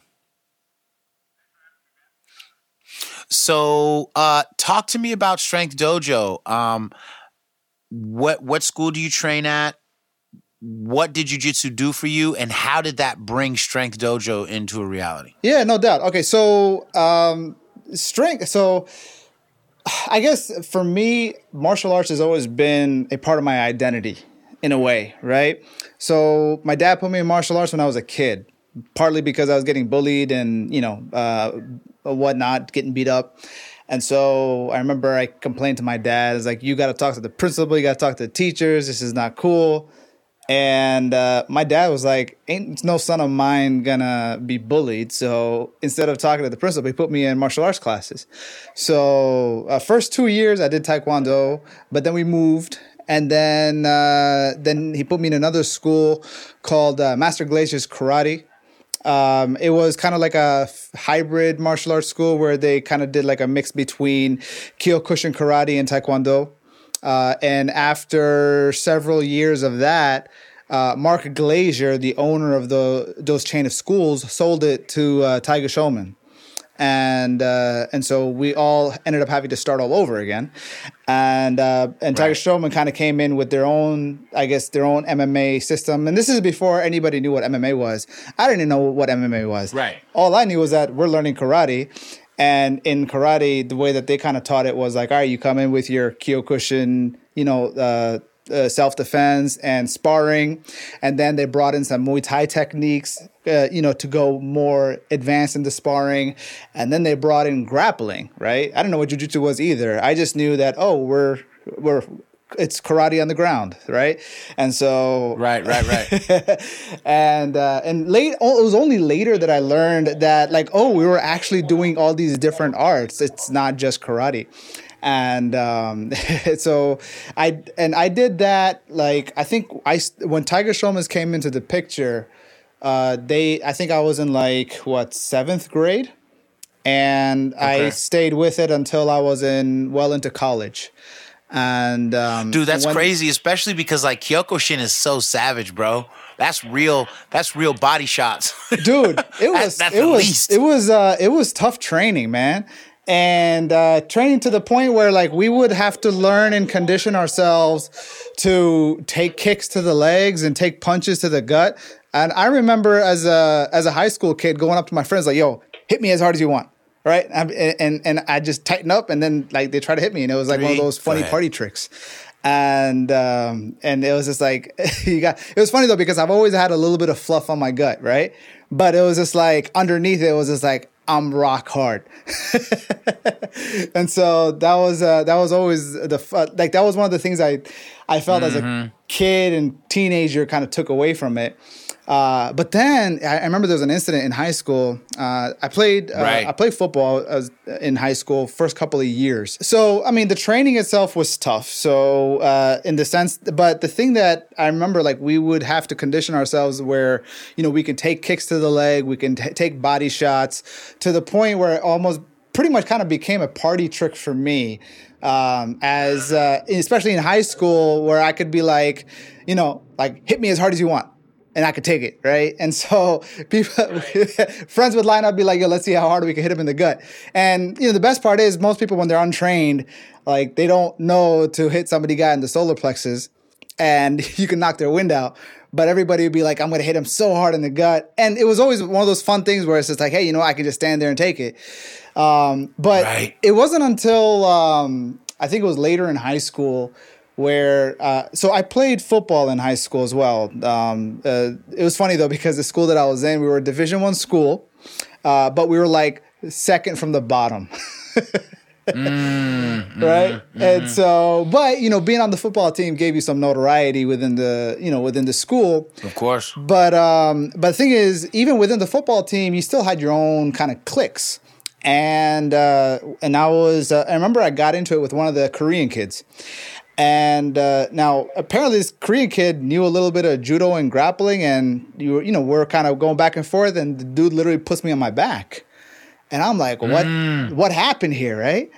So, uh, talk to me about Strength Dojo. Um, what what school do you train at? What did jiu-jitsu do for you, and how did that bring Strength Dojo into a reality? Yeah, no doubt. Okay, so um, strength. So, I guess for me, martial arts has always been a part of my identity in a way, right? So, my dad put me in martial arts when I was a kid, partly because I was getting bullied and you know. Uh, whatnot, getting beat up. And so I remember I complained to my dad. It's like, you got to talk to the principal. You got to talk to the teachers. This is not cool. And uh, my dad was like, ain't no son of mine gonna be bullied. So instead of talking to the principal, he put me in martial arts classes. So uh, first two years I did Taekwondo, but then we moved. And then, uh, then he put me in another school called uh, Master Glacier's Karate. Um, it was kind of like a f- hybrid martial arts school where they kind of did like a mix between Kyokushin karate and Taekwondo. Uh, and after several years of that, uh, Mark Glacier, the owner of the those chain of schools, sold it to uh, Tiger Showman. And uh, and so we all ended up having to start all over again. And uh, and Tiger right. Showman kind of came in with their own, I guess, their own M M A system. And this is before anybody knew what M M A was. I didn't even know what M M A was. Right. All I knew was that we're learning karate. And in karate, the way that they kind of taught it was like, all right, you come in with your Kyokushin, you know, uh, uh, self-defense and sparring. And then they brought in some Muay Thai techniques. Uh, you know, to go more advanced into sparring. And then they brought in grappling, right? I don't know what jiu-jitsu was either. I just knew that, oh, we're, we're, it's karate on the ground, right? And so... Right, right, right. and uh, and late, it was only later that I learned that, like, oh, we were actually doing all these different arts. It's not just karate. And um, so I, and I did that, like, I think I, when Tiger Showman came into the picture... Uh, they, I think I was in like, what, seventh grade? And okay. I stayed with it until I was in, well into college. And, um, dude, that's when- crazy, especially because like Kyokushin is so savage, bro. That's real, that's real body shots. Dude, it was, that's, that's it, was it was, uh, it was tough training, man. And uh, training to the point where, like, we would have to learn and condition ourselves to take kicks to the legs and take punches to the gut. And I remember as a as a high school kid going up to my friends like, "Yo, hit me as hard as you want," right? And and, and I just tighten up, and then like they try to hit me, and it was like Three, one of those funny party tricks. And um, and it was just like you got. It was funny though because I've always had a little bit of fluff on my gut, right? But it was just like underneath it, it was just like, I'm rock hard. And so that was uh, that was always the uh, like that was one of the things I I felt mm-hmm. as a kid and teenager kind of took away from it. Uh, but then I, I remember there was an incident in high school. Uh, I played uh, right. I played football I was in high school first couple of years. So, I mean, the training itself was tough. So uh, in the sense, but the thing that I remember, like we would have to condition ourselves where, you know, we can take kicks to the leg, we can t- take body shots to the point where it almost pretty much kind of became a party trick for me. Um, as uh, especially in high school where I could be like, you know, like hit me as hard as you want. And I could take it, right? And so people, friends would line up, be like, yo, let's see how hard we can hit him in the gut. And, you know, the best part is most people, when they're untrained, like they don't know to hit somebody guy in the solar plexus and you can knock their wind out. But everybody would be like, I'm going to hit him so hard in the gut. And it was always one of those fun things where it's just like, hey, you know, I can just stand there and take it. Um, but right. It wasn't until um, I think it was later in high school where uh, so I played football in high school as well. Um, uh, it was funny though because the school that I was in, we were a Division I school, uh, but we were like second from the bottom, mm, right? Mm, and so, but you know, being on the football team gave you some notoriety within the you know within the school, of course. But um, but the thing is, even within the football team, you still had your own kind of cliques. And uh, and I was uh, I remember I got into it with one of the Korean kids. And uh, now, apparently, this Korean kid knew a little bit of judo and grappling, and you were, you know, we're kind of going back and forth, and the dude literally puts me on my back, and I'm like, "What? Mm. What happened here?" Right?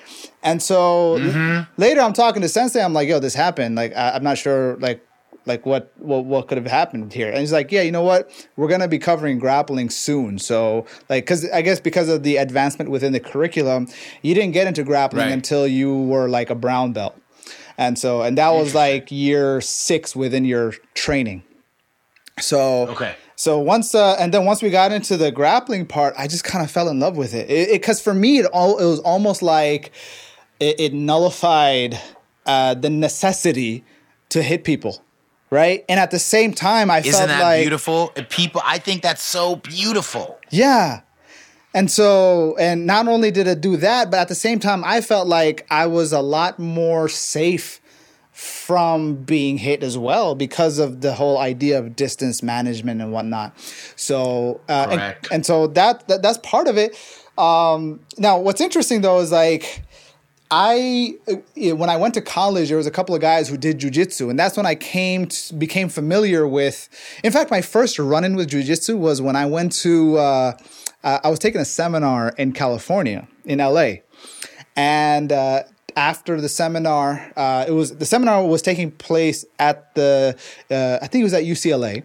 And so mm-hmm. later, I'm talking to Sensei. I'm like, "Yo, this happened. Like, I, I'm not sure, like, like what, what, what could have happened here?" And he's like, "Yeah, you know what? We're gonna be covering grappling soon. So, like, because I guess because of the advancement within the curriculum, you didn't get into grappling right. until you were like a brown belt." And so, and that was like year six within your training. So, okay. So once, uh, and then once we got into the grappling part, I just kind of fell in love with it. It, it, cause for me, it all, it was almost like it, it nullified, uh, the necessity to hit people. Right. And at the same time, I Isn't felt that like beautiful people. I think that's so beautiful. Yeah. And so, and not only did it do that, but at the same time, I felt like I was a lot more safe from being hit as well because of the whole idea of distance management and whatnot. So, uh, and, and so that, that that's part of it. Um, now, what's interesting though is like I, when I went to college, there was a couple of guys who did jujitsu, and that's when I came to, became familiar with. In fact, my first run-in with jujitsu was when I went to. Uh, Uh, I was taking a seminar in California, in L A, and uh, after the seminar, uh, it was the seminar was taking place at the, uh, I think it was at U C L A,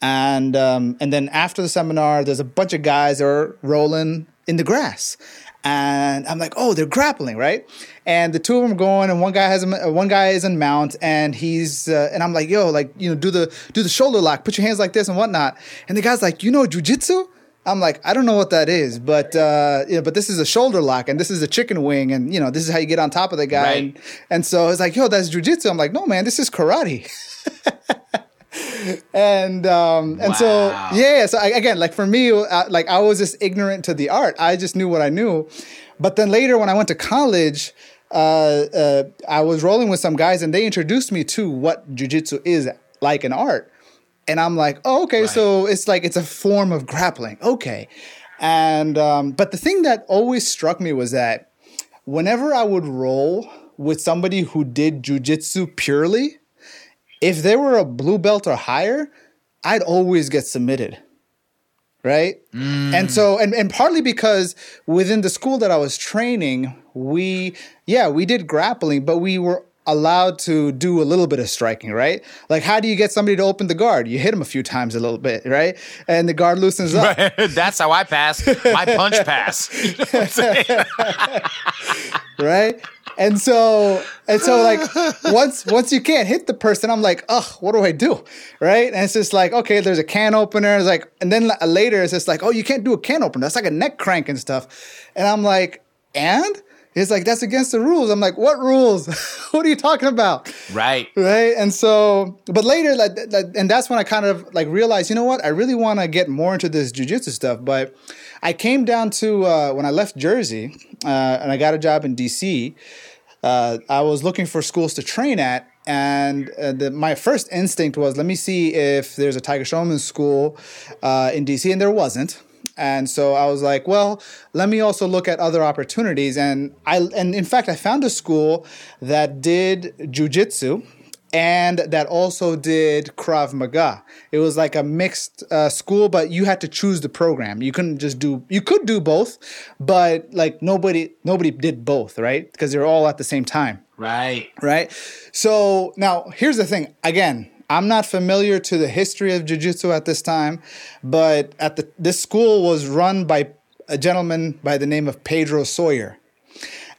and um, and then after the seminar, there's a bunch of guys that are rolling in the grass, and I'm like, oh, they're grappling, right? And the two of them are going, and one guy has a, one guy is in mount, and he's uh, and I'm like, yo, like you know, do the do the shoulder lock, put your hands like this and whatnot, and the guy's like, you know, jujitsu. I'm like, I don't know what that is, but uh, you know, but this is a shoulder lock and this is a chicken wing and you know this is how you get on top of the guy. Right. And, and so it's like, yo, that's jujitsu. I'm like, no, man, this is karate. and um, and wow. so yeah, so I, again, like for me, I, like I was just ignorant to the art. I just knew what I knew. But then later when I went to college, uh, uh, I was rolling with some guys and they introduced me to what jujitsu is like an art. And I'm like, oh, okay, right. So it's like it's a form of grappling. Okay. And um, but the thing that always struck me was that whenever I would roll with somebody who did jujitsu purely, if they were a blue belt or higher, I'd always get submitted. Right? Mm. And so and, and partly because within the school that I was training, we yeah, we did grappling, but we were allowed to do a little bit of striking, right? Like, how do you get somebody to open the guard? You hit him a few times, a little bit, right? And the guard loosens up. That's how I pass my punch pass, you know what I'm saying? Right? And so, and so, like once once you can't hit the person, I'm like, ugh, what do I do, right? And it's just like, okay, there's a can opener. It's like, and then later it's just like, oh, you can't do a can opener. That's like a neck crank and stuff. And I'm like, and. It's like, that's against the rules. I'm like, what rules? What are you talking about? Right. Right. And so, but later, like, like, and that's when I kind of like realized, you know what? I really want to get more into this jujitsu stuff. But I came down to, uh, when I left Jersey uh, and I got a job in D C, uh, I was looking for schools to train at. And uh, the, my first instinct was, let me see if there's a Tiger Showman school uh, in D C, and there wasn't. And so I was like, well, let me also look at other opportunities. And I, and in fact, I found a school that did jujitsu and that also did Krav Maga. It was like a mixed uh, school, but you had to choose the program. You couldn't just do, you could do both, but like nobody, nobody did both, right? Because they were all at the same time. Right. Right. So now here's the thing. Again, I'm not familiar to the history of jiu-jitsu at this time, but at the, this school was run by a gentleman by the name of Pedro Soyer.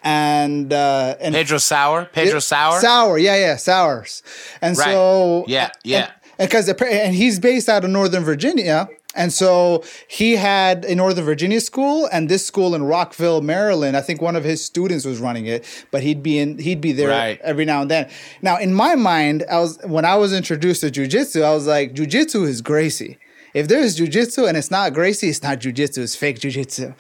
And, uh, and Pedro Sauer, Pedro Sauer, Sauer, yeah, yeah, Sauers, and right. so yeah, yeah, and because and, and he's based out of Northern Virginia, and so he had a Northern Virginia school and this school in Rockville, Maryland. I think one of his students was running it, but he'd be in, he'd be there right. every now and then. Now, in my mind, I was when I was introduced to jiu-jitsu, I was like, jiu-jitsu is Gracie. If there's jujitsu and it's not Gracie, it's not jujitsu. It's fake jujitsu.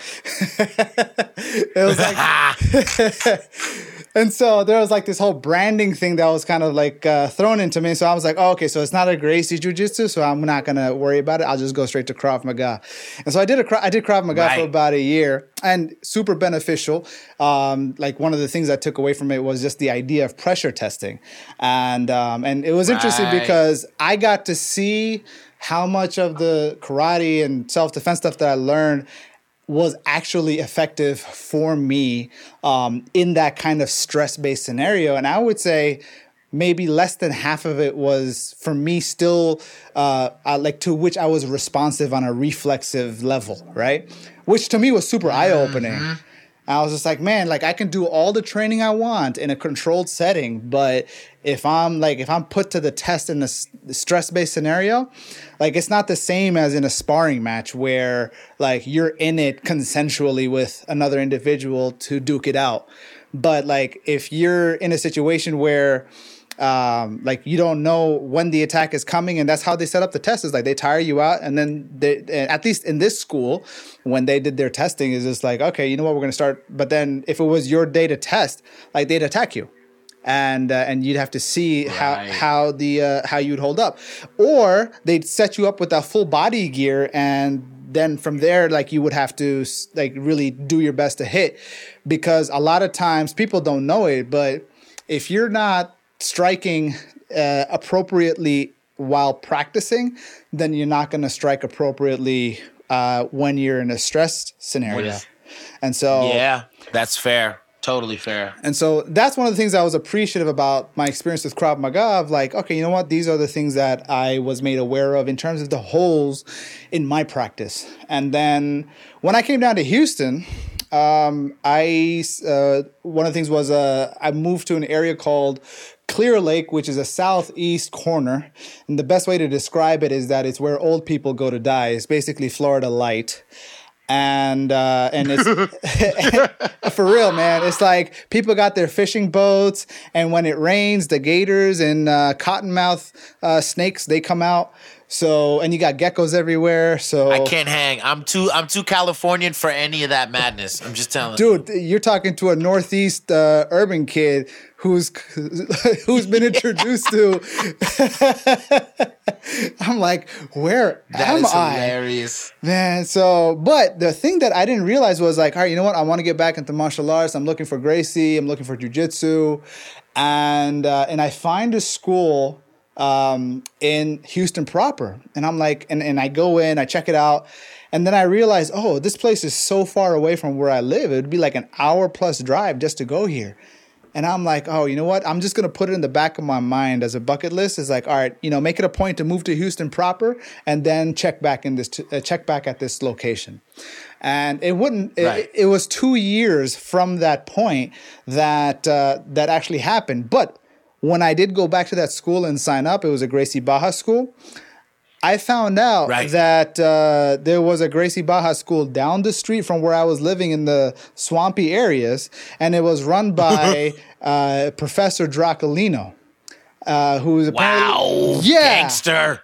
It was like, and so there was like this whole branding thing that was kind of like uh, thrown into me. So I was like, oh, okay, so it's not a Gracie jujitsu, so I'm not gonna worry about it. I'll just go straight to Krav Maga. And so I did a I did Krav Maga right. for about a year, and super beneficial. Um, like one of the things I took away from it was just the idea of pressure testing, and um, and it was right. interesting because I got to see how much of the karate and self-defense stuff that I learned was actually effective for me um, in that kind of stress-based scenario. And I would say maybe less than half of it was, for me, still uh, I, like to which I was responsive on a reflexive level, right? Which to me was super eye-opening. Mm-hmm. I was just like, man, like I can do all the training I want in a controlled setting, but if I'm like, if I'm put to the test in a stress-based scenario, like it's not the same as in a sparring match where like you're in it consensually with another individual to duke it out. But like if you're in a situation where um, like you don't know when the attack is coming, and that's how they set up the test, is like they tire you out, and then they, at least in this school, when they did their testing, is just like, okay, you know what, we're going to start. But then if it was your day to test, like they'd attack you, and uh, and you'd have to see right. how how the uh, how you'd hold up, or they'd set you up with that full body gear, and then from there, like you would have to like really do your best to hit, because a lot of times people don't know it, but if you're not striking uh, appropriately while practicing, then you're not going to strike appropriately uh, when you're in a stressed scenario. Is, and so, yeah, that's fair. Totally fair. And so that's one of the things I was appreciative about my experience with Krav Maga, of like, okay, you know what? These are the things that I was made aware of in terms of the holes in my practice. And then when I came down to Houston, um, I, uh, one of the things was, uh, I moved to an area called Clear Lake, which is a southeast corner, and the best way to describe it is that it's where old people go to die. It's basically Florida Light, and uh, and it's for real, man. It's like people got their fishing boats, and when it rains, the gators and uh, cottonmouth uh, snakes, they come out. So, and you got geckos everywhere. So I can't hang. I'm too I'm too Californian for any of that madness. I'm just telling you. Dude, you're talking to a Northeast uh, urban kid who's who's been introduced to. I'm like, where that am I? That is hilarious. Man, so, but the thing that I didn't realize was like, all right, you know what? I want to get back into martial arts. I'm looking for Gracie. I'm looking for jiu-jitsu. And, uh, and I find a school um in Houston proper, and I'm like, and, and I go in, I check it out, and then I realize, oh, this place is so far away from where I live. It would be like an hour plus drive just to go here. And I'm like, oh, you know what, I'm just gonna put it in the back of my mind as a bucket list. It's like, all right, you know, make it a point to move to Houston proper and then check back in this t- uh, check back at this location. And it wouldn't. It, right. it was two years from that point that uh, that actually happened, but when I did go back to that school and sign up, it was a Gracie Baja school. I found out right. that uh, there was a Gracie Baja school down the street from where I was living in the swampy areas, and it was run by uh, Professor Dracolino, uh, who was apparently wow, yeah. gangster.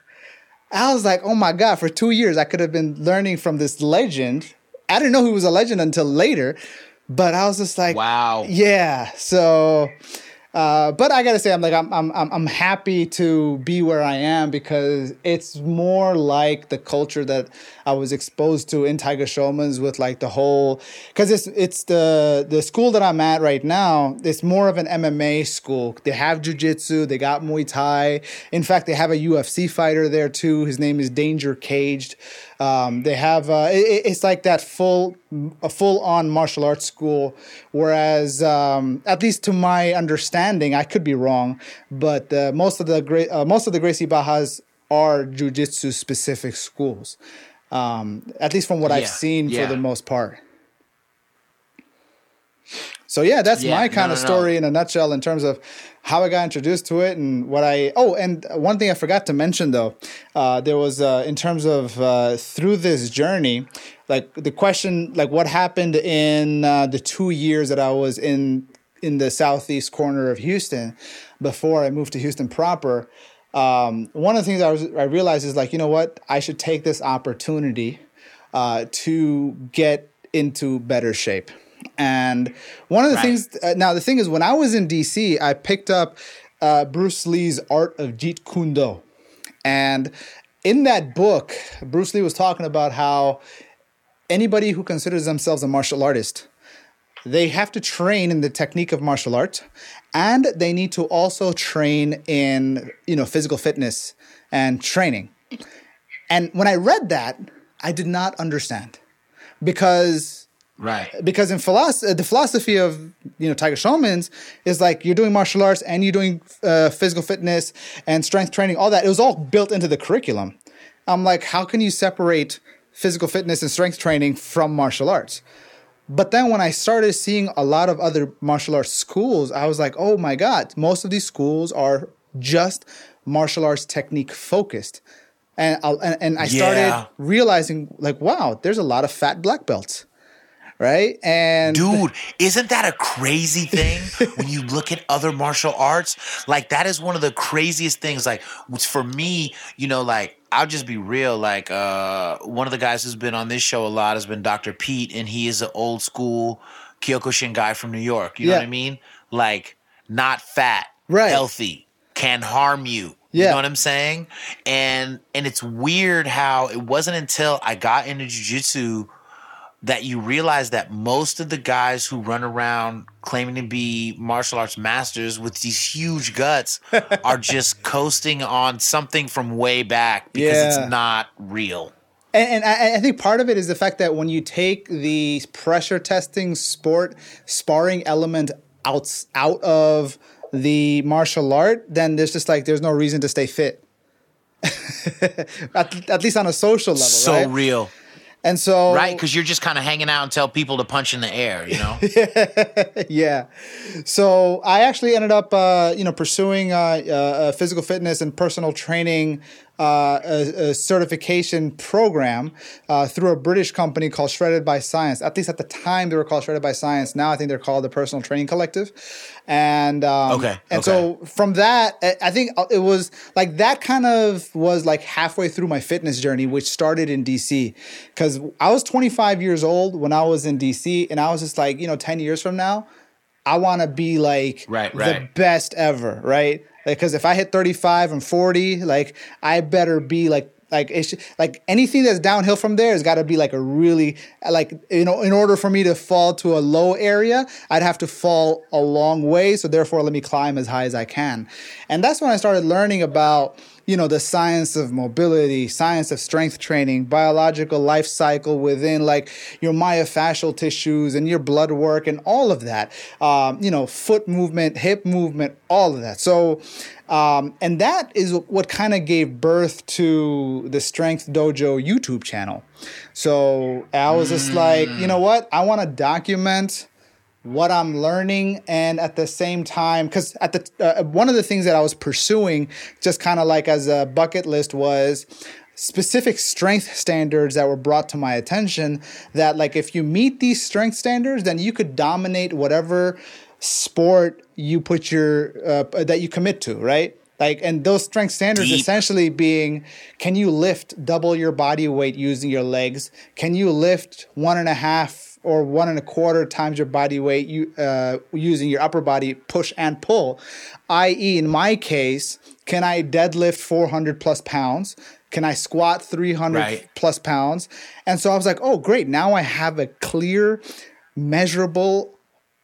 I was like, oh my God, for two years I could have been learning from this legend. I didn't know he was a legend until later, but I was just like, wow, yeah, so. Uh, but I gotta say, I'm like, I'm, I'm, I'm happy to be where I am because it's more like the culture that I was exposed to in Tiger Showman's with like the whole, cause it's, it's the, the school that I'm at right now. It's more of an M M A school. They have jujitsu, they got Muay Thai. In fact, they have a U F C fighter there too. His name is Danger Caged. Um, they have, uh, it, it's like that full, a full on martial arts school. Whereas, um, at least to my understanding, I could be wrong, but, uh, most of the great, uh, most of the Gracie Bajas are jujitsu specific schools. Um, at least from what yeah, I've seen yeah. for the most part. So yeah, that's yeah, my kind no, of story no. in a nutshell in terms of how I got introduced to it and what I, oh, and one thing I forgot to mention though, uh, there was, uh, in terms of, uh, through this journey, like the question, like what happened in uh, the two years that I was in, in the southeast corner of Houston before I moved to Houston proper. Um, one of the things I was, I realized is like, you know what, I should take this opportunity, uh, to get into better shape. And one of the right. things, uh, now the thing is, when I was in D C, I picked up uh, Bruce Lee's Art of Jeet Kune Do. And in that book, Bruce Lee was talking about how anybody who considers themselves a martial artist, they have to train in the technique of martial art, and they need to also train in, you know, physical fitness and training. And when I read that, I did not understand because... Right. Because in philosophy, the philosophy of, you know, Tiger Showman's is like you're doing martial arts and you're doing uh, physical fitness and strength training, all that. It was all built into the curriculum. I'm like, how can you separate physical fitness and strength training from martial arts? But then when I started seeing a lot of other martial arts schools, I was like, oh my God, most of these schools are just martial arts technique focused. And I, and, and I started yeah. realizing like, wow, there's a lot of fat black belts. Right? And dude, isn't that a crazy thing when you look at other martial arts? Like, that is one of the craziest things. Like, for me, you know, like, I'll just be real. Like, uh, one of the guys who's been on this show a lot has been Doctor Pete, and he is an old school Kyokushin guy from New York. You yeah. know what I mean? Like, not fat, right. healthy, can harm you. Yeah. You know what I'm saying? And and it's weird how it wasn't until I got into jiu-jitsu that you realize that most of the guys who run around claiming to be martial arts masters with these huge guts are just coasting on something from way back because yeah. it's not real. And, and I, I think part of it is the fact that when you take the pressure testing, sport, sparring element out, out of the martial art, then there's just like there's no reason to stay fit, at, at least on a social level. So right? real. And so, right, because you're just kind of hanging out and tell people to punch in the air, you know? yeah. So I actually ended up, uh, you know, pursuing uh, uh, a physical fitness and personal training uh, a, a certification program uh, through a British company called Shredded by Science. At least at the time, they were called Shredded by Science. Now I think they're called the Personal Training Collective. And um, okay. And okay. so from that, I think it was like that kind of was like halfway through my fitness journey, which started in D C because I was twenty-five years old when I was in D C, and I was just like, you know, ten years from now, I want to be like right, right. the best ever, right? Because like, if I hit thirty-five and forty, like I better be like like it's like anything that's downhill from there has got to be like a really like you know in order for me to fall to a low area, I'd have to fall a long way. So therefore, let me climb as high as I can. And that's when I started learning about you know the science of mobility, science of strength training, biological life cycle within like your myofascial tissues and your blood work and all of that. Um, you know, foot movement, hip movement, all of that. So. Um, and that is what kind of gave birth to the Strength Dojo YouTube channel. So I was just like, you know what? I want to document what I'm learning. And at the same time, because at the uh, one of the things that I was pursuing just kind of like as a bucket list was specific strength standards that were brought to my attention that like if you meet these strength standards, then you could dominate whatever – sport you put your uh, that you commit to, right? Like, and those strength standards Deep. essentially being, can you lift double your body weight using your legs? Can you lift one and a half or one and a quarter times your body weight you, uh, using your upper body, push and pull? that is, in my case, can I deadlift four hundred plus pounds? Can I squat three hundred right. plus pounds? And so I was like, oh, great. Now I have a clear, measurable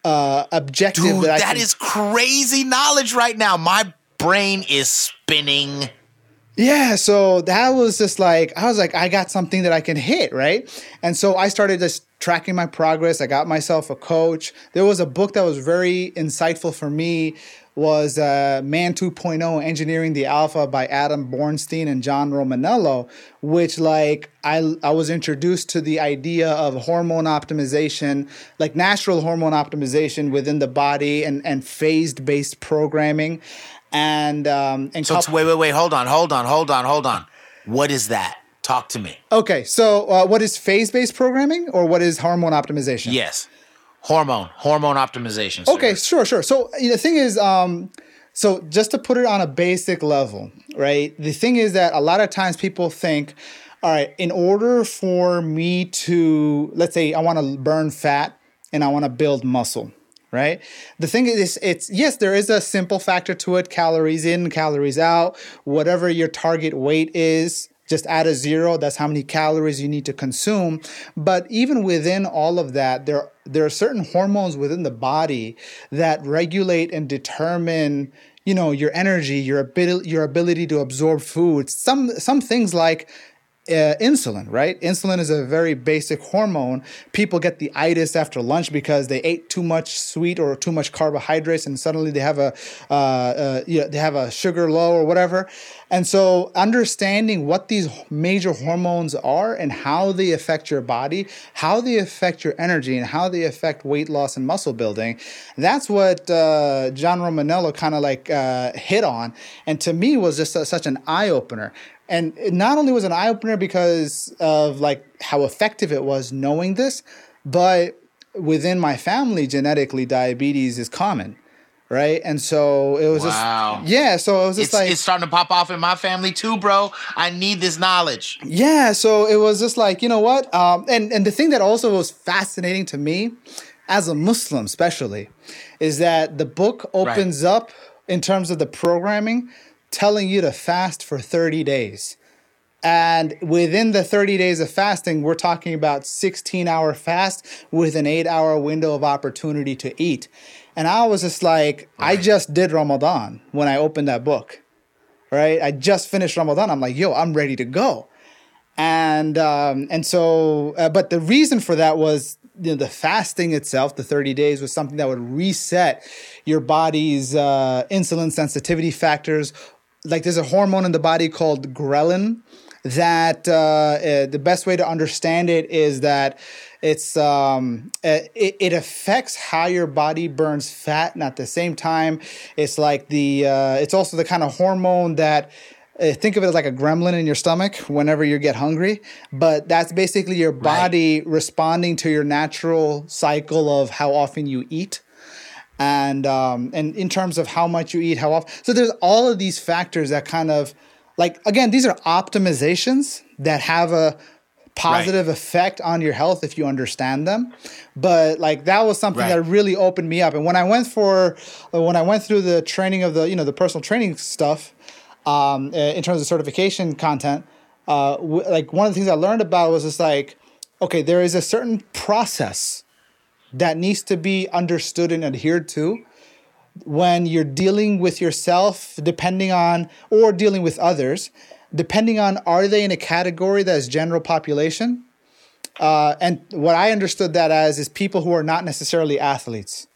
uh, objective. Dude, that I that can- is crazy knowledge right now. My brain is spinning. Yeah, so that was just like, I was like, I got something that I can hit, right? And so I started just tracking my progress. I got myself a coach. There was a book that was very insightful for me, was uh, Man 2.0, Engineering the Alpha by Adam Bornstein and John Romanello, which like I, I was introduced to the idea of hormone optimization, like natural hormone optimization within the body and, and phased-based programming. And, um, and so, couple- wait, wait, wait, hold on, hold on, hold on, hold on. What is that? Talk to me. Okay. So, uh, what is phase-based programming or what is hormone optimization? Yes. Hormone, hormone optimization. Sir. Okay. Sure, sure. So, the thing is, um, so just to put it on a basic level, right? The thing is that a lot of times people think, all right, in order for me to, let's say I want to burn fat and I want to build muscle. Right. The thing is, it's yes, there is a simple factor to it. Calories in, calories out, whatever your target weight is, just add a zero. That's how many calories you need to consume. But even within all of that, there, there are certain hormones within the body that regulate and determine, you know, your energy, your ability, your ability to absorb food. Some, some things like Uh, insulin, right? Insulin is a very basic hormone. People get the itis after lunch because they ate too much sweet or too much carbohydrates, and suddenly they have a, uh, uh, you know, they have a sugar low or whatever. And so, understanding what these major hormones are and how they affect your body, how they affect your energy, and how they affect weight loss and muscle building—that's what uh, John Romanello kind of like uh, hit on, and to me was just a, such an eye opener. And it not only was an eye-opener because of like how effective it was knowing this, but within my family, genetically, diabetes is common, right? And so it was wow. just... Yeah, so it was just it's, like... It's starting to pop off in my family too, bro. I need this knowledge. Yeah, so it was just like, you know what? Um, and, and the thing that also was fascinating to me, as a Muslim especially, is that the book opens right. up in terms of the programming... telling you to fast for thirty days. And within the thirty days of fasting, we're talking about sixteen hour fast with an eight hour window of opportunity to eat. And I was just like, right. I just did Ramadan when I opened that book, right? I just finished Ramadan. I'm like, yo, I'm ready to go. And, um, and so, uh, but the reason for that was, you know, the fasting itself, the thirty days, was something that would reset your body's uh, insulin sensitivity factors. Like there's a hormone in the body called ghrelin that uh, uh, the best way to understand it is that it's um, it, it affects how your body burns fat. And at the same time, it's like the uh, it's also the kind of hormone that uh, think of it as like a gremlin in your stomach whenever you get hungry. But that's basically your body right. responding to your natural cycle of how often you eat. And um, and in terms of how much you eat, how often. So there's all of these factors that kind of, like, again, these are optimizations that have a positive right. effect on your health if you understand them. But like that was something right. that really opened me up. And when I went for, when I went through the training of the, you know, the personal training stuff, um, in terms of certification content, uh, w- like one of the things I learned about was just like, okay, there is a certain process that needs to be understood and adhered to when you're dealing with yourself, depending on, or dealing with others, depending on, are they in a category that is general population? Uh, and what I understood that as is people who are not necessarily athletes,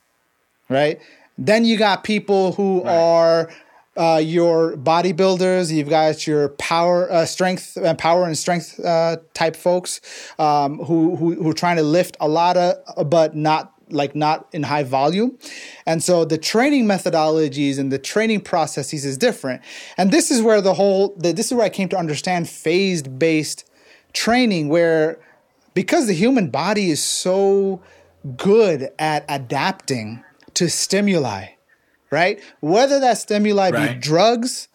right? Then you got people who right. are uh, your bodybuilders, you've got your power, uh, strength, uh, power and strength uh, type folks um, who, who who are trying to lift a lot of, but not like not in high volume, and so the training methodologies and the training processes is different, and this is where the whole the, this is where I came to understand phased based training, where because the human body is so good at adapting to stimuli. right? Whether that stimuli right. be drugs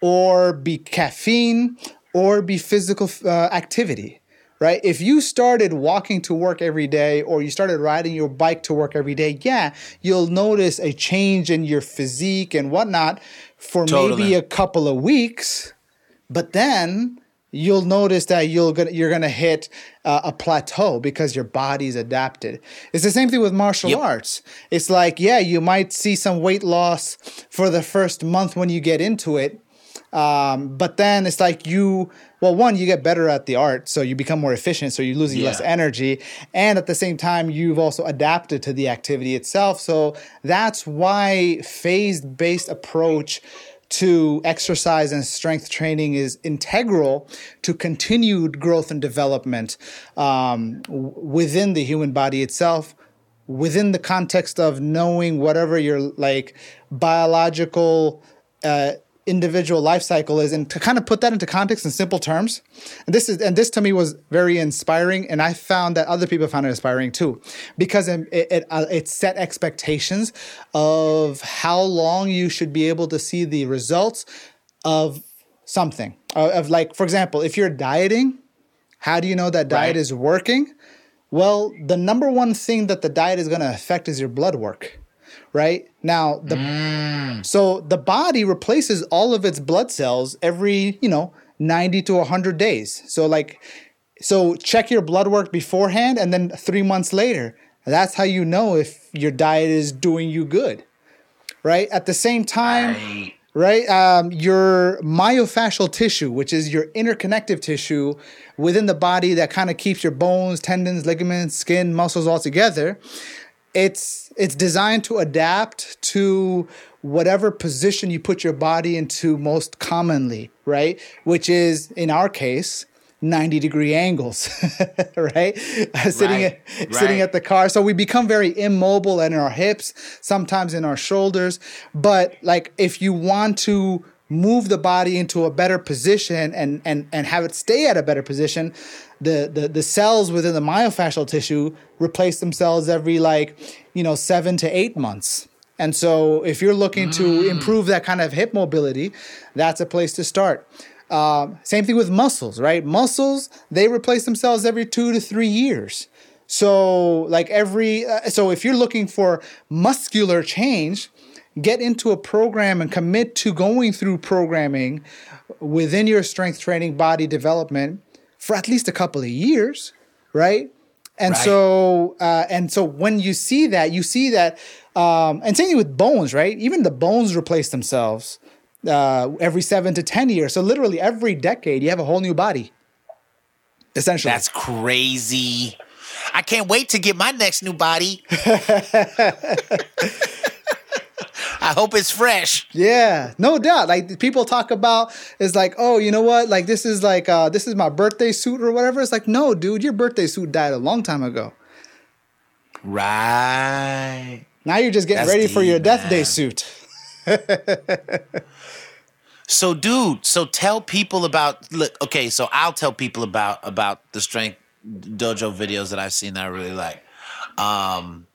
or be caffeine or be physical uh, activity, right? If you started walking to work every day or you started riding your bike to work every day, yeah, you'll notice a change in your physique and whatnot for totally. maybe a couple of weeks, but then you'll notice that you'll gonna, you're going to hit uh, a plateau because your body's adapted. It's the same thing with martial yep. arts. It's like, yeah, you might see some weight loss for the first month when you get into it. Um, but then it's like you, well, one, you get better at the art, so you become more efficient, so you're losing yeah. less energy. And at the same time, you've also adapted to the activity itself. So that's why phase-based approach to exercise and strength training is integral to continued growth and development um, w- within the human body itself, within the context of knowing whatever your like biological uh, individual life cycle is, and to kind of put that into context in simple terms. And this is and this to me was very inspiring, and I found that other people found it inspiring too, because it it, it set expectations of how long you should be able to see the results of something. Of like, for example, if you're dieting, how do you know that diet right. is working? Well, the number one thing that the diet is going to affect is your blood work. Right now, the mm. so the body replaces all of its blood cells every, you know, ninety to one hundred days. So like, so check your blood work beforehand, and then three months later, that's how you know if your diet is doing you good, right? At the same time, Aye. right, um, your myofascial tissue, which is your interconnective tissue within the body that kind of keeps your bones, tendons, ligaments, skin, muscles all together. It's it's designed to adapt to whatever position you put your body into most commonly, right? Which is, in our case, ninety degree angles, right? Uh, sitting, right. At, right? Sitting at the car. So we become very immobile in our hips, sometimes in our shoulders. But like, if you want to move the body into a better position and and and have it stay at a better position, the the the cells within the myofascial tissue replace themselves every like, you know, seven to eight months. And so if you're looking mm. to improve that kind of hip mobility, that's a place to start. Um, same thing with muscles, right? Muscles, they replace themselves every two to three years. So like every, uh, so if you're looking for muscular change, get into a program and commit to going through programming within your strength training, body development for at least a couple of years, right? And right. so, uh, and so when you see that, you see that, um, and same thing with bones, right? Even the bones replace themselves uh, every seven to ten years. So literally every decade, you have a whole new body, essentially. That's crazy. I can't wait to get my next new body. I hope it's fresh. Yeah, no doubt. Like people talk about, it's like, oh, you know what? Like this is like, uh, this is my birthday suit or whatever. It's like, no, dude, your birthday suit died a long time ago. Right. Now you're just getting That's ready deep, for your death man. Day suit. So, dude, so tell people about, look, okay, so I'll tell people about, about the Strength Dojo videos that I've seen that I really like. Um...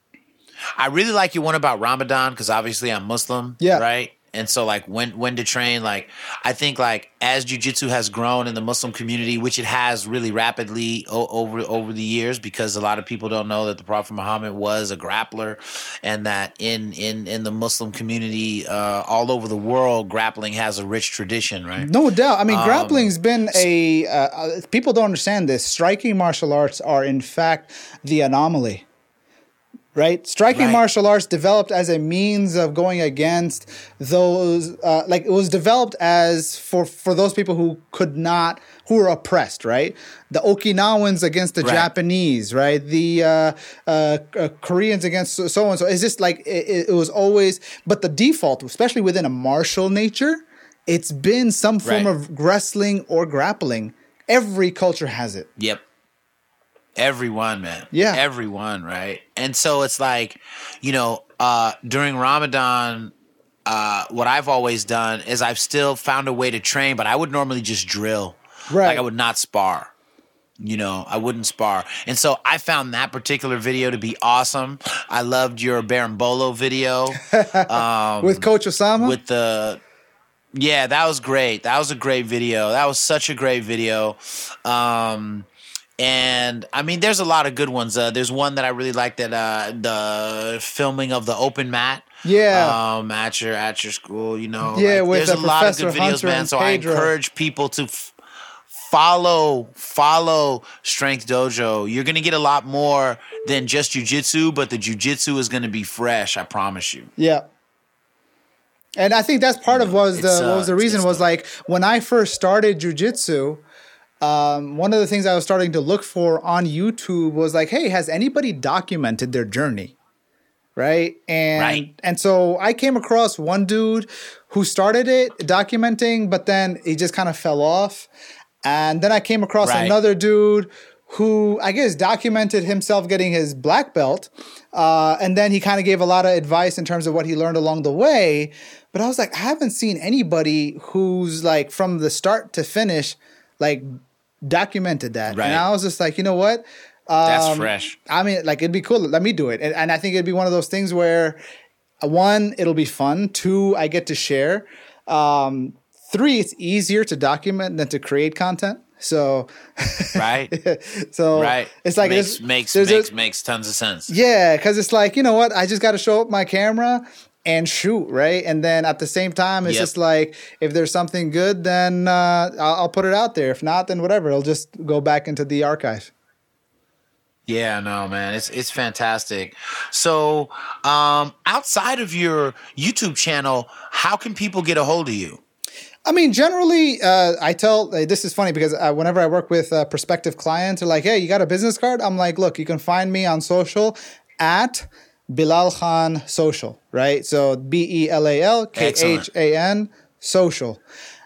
I really like your one about Ramadan because obviously I'm Muslim, yeah. right? And so like when when to train, like I think like as jiu-jitsu has grown in the Muslim community, which it has really rapidly o- over over the years, because a lot of people don't know that the Prophet Muhammad was a grappler, and that in in, in the Muslim community uh, all over the world, grappling has a rich tradition, right? No doubt. I mean, um, grappling's been a uh, – people don't understand this. Striking martial arts are in fact the anomaly. Right? Striking right. martial arts developed as a means of going against those, uh, like it was developed as for, for those people who could not, who were oppressed, right? The Okinawans against the right. Japanese, right? The uh, uh, uh, Koreans against so and so. It's just like it, it was always, but the default, especially within a martial nature, it's been some form right. of wrestling or grappling. Every culture has it. Yep. Everyone, man. Yeah. Everyone, right? And so it's like, you know, uh, during Ramadan, uh, what I've always done is I've still found a way to train, but I would normally just drill. Right. Like I would not spar. You know, I wouldn't spar. And so I found that particular video to be awesome. I loved your Barambolo video. Um, with Coach Osama? With the... Yeah, that was great. That was a great video. That was such a great video. Um, and, I mean, there's a lot of good ones. Uh, there's one that I really liked, that uh, the filming of the open mat. Yeah. Um, at your at your school, you know. Yeah, like, with there's the a lot of good videos, Hunter, man. So Pedro. I encourage people to... F- Follow, follow Strength Dojo. You're going to get a lot more than just jiu-jitsu, but the jiu-jitsu is going to be fresh, I promise you. Yeah. And I think that's part you of what was the uh, what was the reason was, like, when I first started jiu-jitsu, um, one of the things I was starting to look for on YouTube was like, hey, has anybody documented their journey? Right? And, right. And so I came across one dude who started it documenting, but then he just kind of fell off. And then I came across right. another dude who, I guess, documented himself getting his black belt. Uh, and then he kind of gave a lot of advice in terms of what he learned along the way. But I was like, I haven't seen anybody who's like from the start to finish, like documented that. Right. And I was just like, you know what? Um, That's fresh. I mean, like, it'd be cool. Let me do it. And, and I think it'd be one of those things where, one, it'll be fun. Two, I get to share. Um Three, it's easier to document than to create content. So, right. so right. It's like makes there's, makes there's makes, a, makes tons of sense. Yeah, because it's like, you know what? I just got to show up my camera and shoot, right? And then at the same time, it's yep. just like, if there's something good, then uh, I'll, I'll put it out there. If not, then whatever. It'll just go back into the archive. Yeah, no, man, it's it's fantastic. So, um, outside of your YouTube channel, how can people get a hold of you? I mean, generally, uh, I tell uh, – this is funny because I, whenever I work with uh, prospective clients, they're like, hey, you got a business card? I'm like, look, you can find me on social at Bilal Khan Social, right? So B E L A L K H A N Social.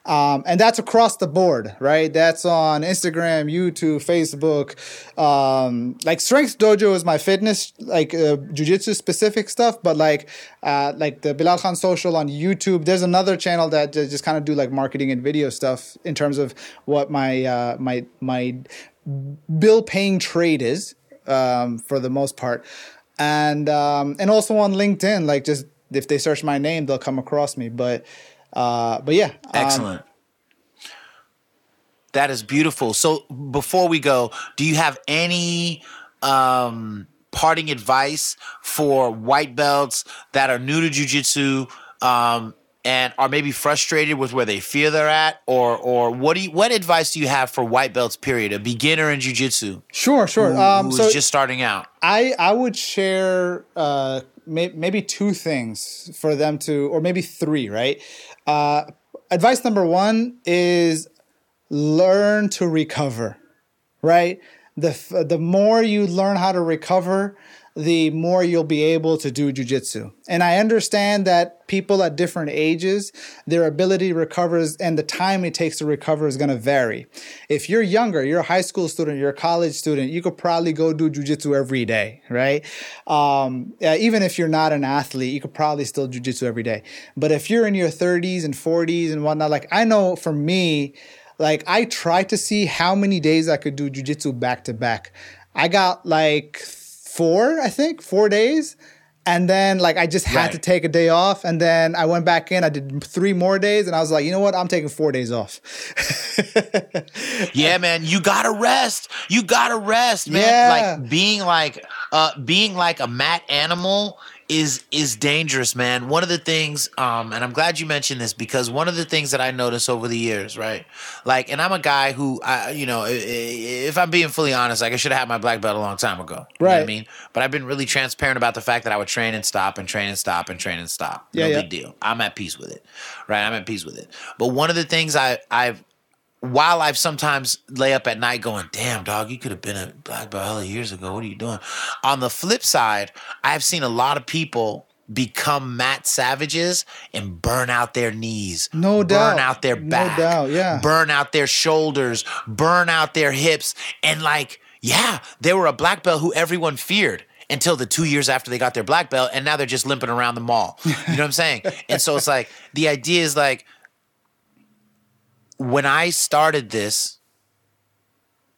Um, and that's across the board, right? That's on Instagram, YouTube, Facebook. Um, like Strength Dojo is my fitness, like uh, jiu-jitsu specific stuff. But like uh, like the Bilal Khan Social on YouTube, there's another channel that just kind of do like marketing and video stuff in terms of what my uh, my my bill paying trade is um, for the most part. And um, and also on LinkedIn, like just if they search my name, they'll come across me. But Uh, but yeah. Excellent. Um, that is beautiful. So before we go, do you have any um, parting advice for white belts that are new to jiu-jitsu um, and are maybe frustrated with where they feel they're at? Or or what do you, what advice do you have for white belts, period, a beginner in jiu-jitsu? Sure, sure. Who, um, who's so just starting out? I, I would share uh, may, maybe two things for them to – or maybe three, right? Uh, advice number one is learn to recover, right? The the more you learn how to recover, the more you'll be able to do jiu-jitsu. And I understand that people at different ages, their ability recovers and the time it takes to recover is going to vary. If you're younger, you're a high school student, you're a college student, you could probably go do jiu-jitsu every day, right? Um, uh, even if you're not an athlete, you could probably still jiu-jitsu every day. But if you're in your thirties and forties and whatnot, like I know for me, like I tried to see how many days I could do jiu-jitsu back to back. I got like Four, I think, four days. And then, like, I just had right. to take a day off. And then I went back in. I did three more days. And I was like, you know what? I'm taking four days off. Yeah, man. You got to rest. You got to rest, man. Yeah. Like, being like, uh, being like a mat animal is is dangerous, man. One of the things, um, and I'm glad you mentioned this, because one of the things that I noticed over the years, right? Like, and I'm a guy who, I, you know, if I'm being fully honest, like I should have had my black belt a long time ago. Right. You know what I mean? But I've been really transparent about the fact that I would train and stop and train and stop and train and stop. Yeah, no yeah. big deal. I'm at peace with it, right? I'm at peace with it. But one of the things I, I've, while I've sometimes lay up at night going, damn, dog, you could have been a black belt hella years ago. What are you doing? On the flip side, I've seen a lot of people become mat savages and burn out their knees. No doubt. Burn out their back. No doubt, yeah. Burn out their shoulders. Burn out their hips. And like, yeah, they were a black belt who everyone feared until the two years after they got their black belt, and now they're just limping around the mall. You know what I'm saying? And so it's like, the idea is like, when I started this,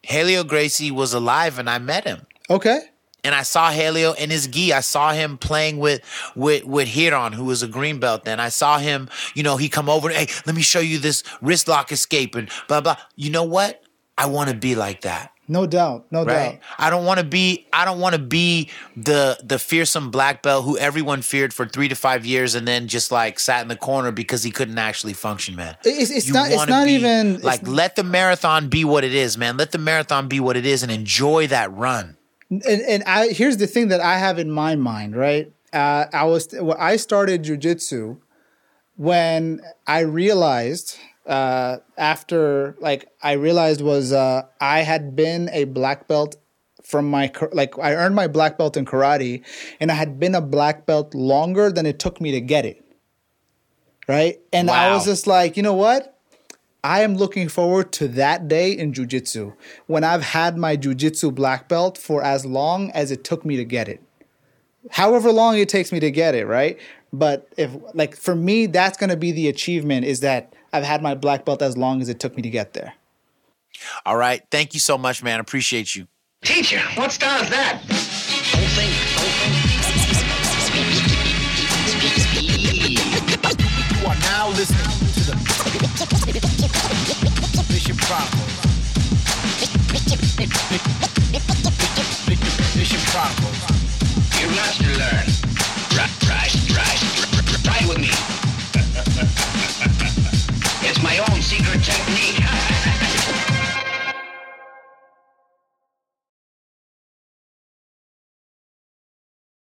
Helio Gracie was alive and I met him. Okay. And I saw Helio in his gi. I saw him playing with with with Hiron, who was a greenbelt then. I saw him, you know, he come over, hey, let me show you this wrist lock escape and blah, blah. You know what? I want to be like that. No doubt, no right? doubt. I don't want to be. I don't want to be the the fearsome black belt who everyone feared for three to five years, and then just like sat in the corner because he couldn't actually function, man. It's, it's not. It's not be, even like let the marathon be what it is, man. Let the marathon be what it is, and enjoy that run. And and I here's the thing that I have in my mind, right? Uh, I was when I started jiu-jitsu, when I realized. Uh, after like I realized was uh, I had been a black belt from my like I earned my black belt in karate, and I had been a black belt longer than it took me to get it. Right, and wow. I was just like, you know what? I am looking forward to that day in jiu-jitsu when I've had my jiu-jitsu black belt for as long as it took me to get it, however long it takes me to get it. Right, but if like for me, that's gonna be the achievement is that. I've had my black belt as long as it took me to get there. All right. Thank you so much, man. Appreciate you. Teacher, what star is that? Don't think. Don't think. You are now listening to the Bishop Chronicles. Bishop Chronicles. You're not to learn. Try with me. My own secret technique.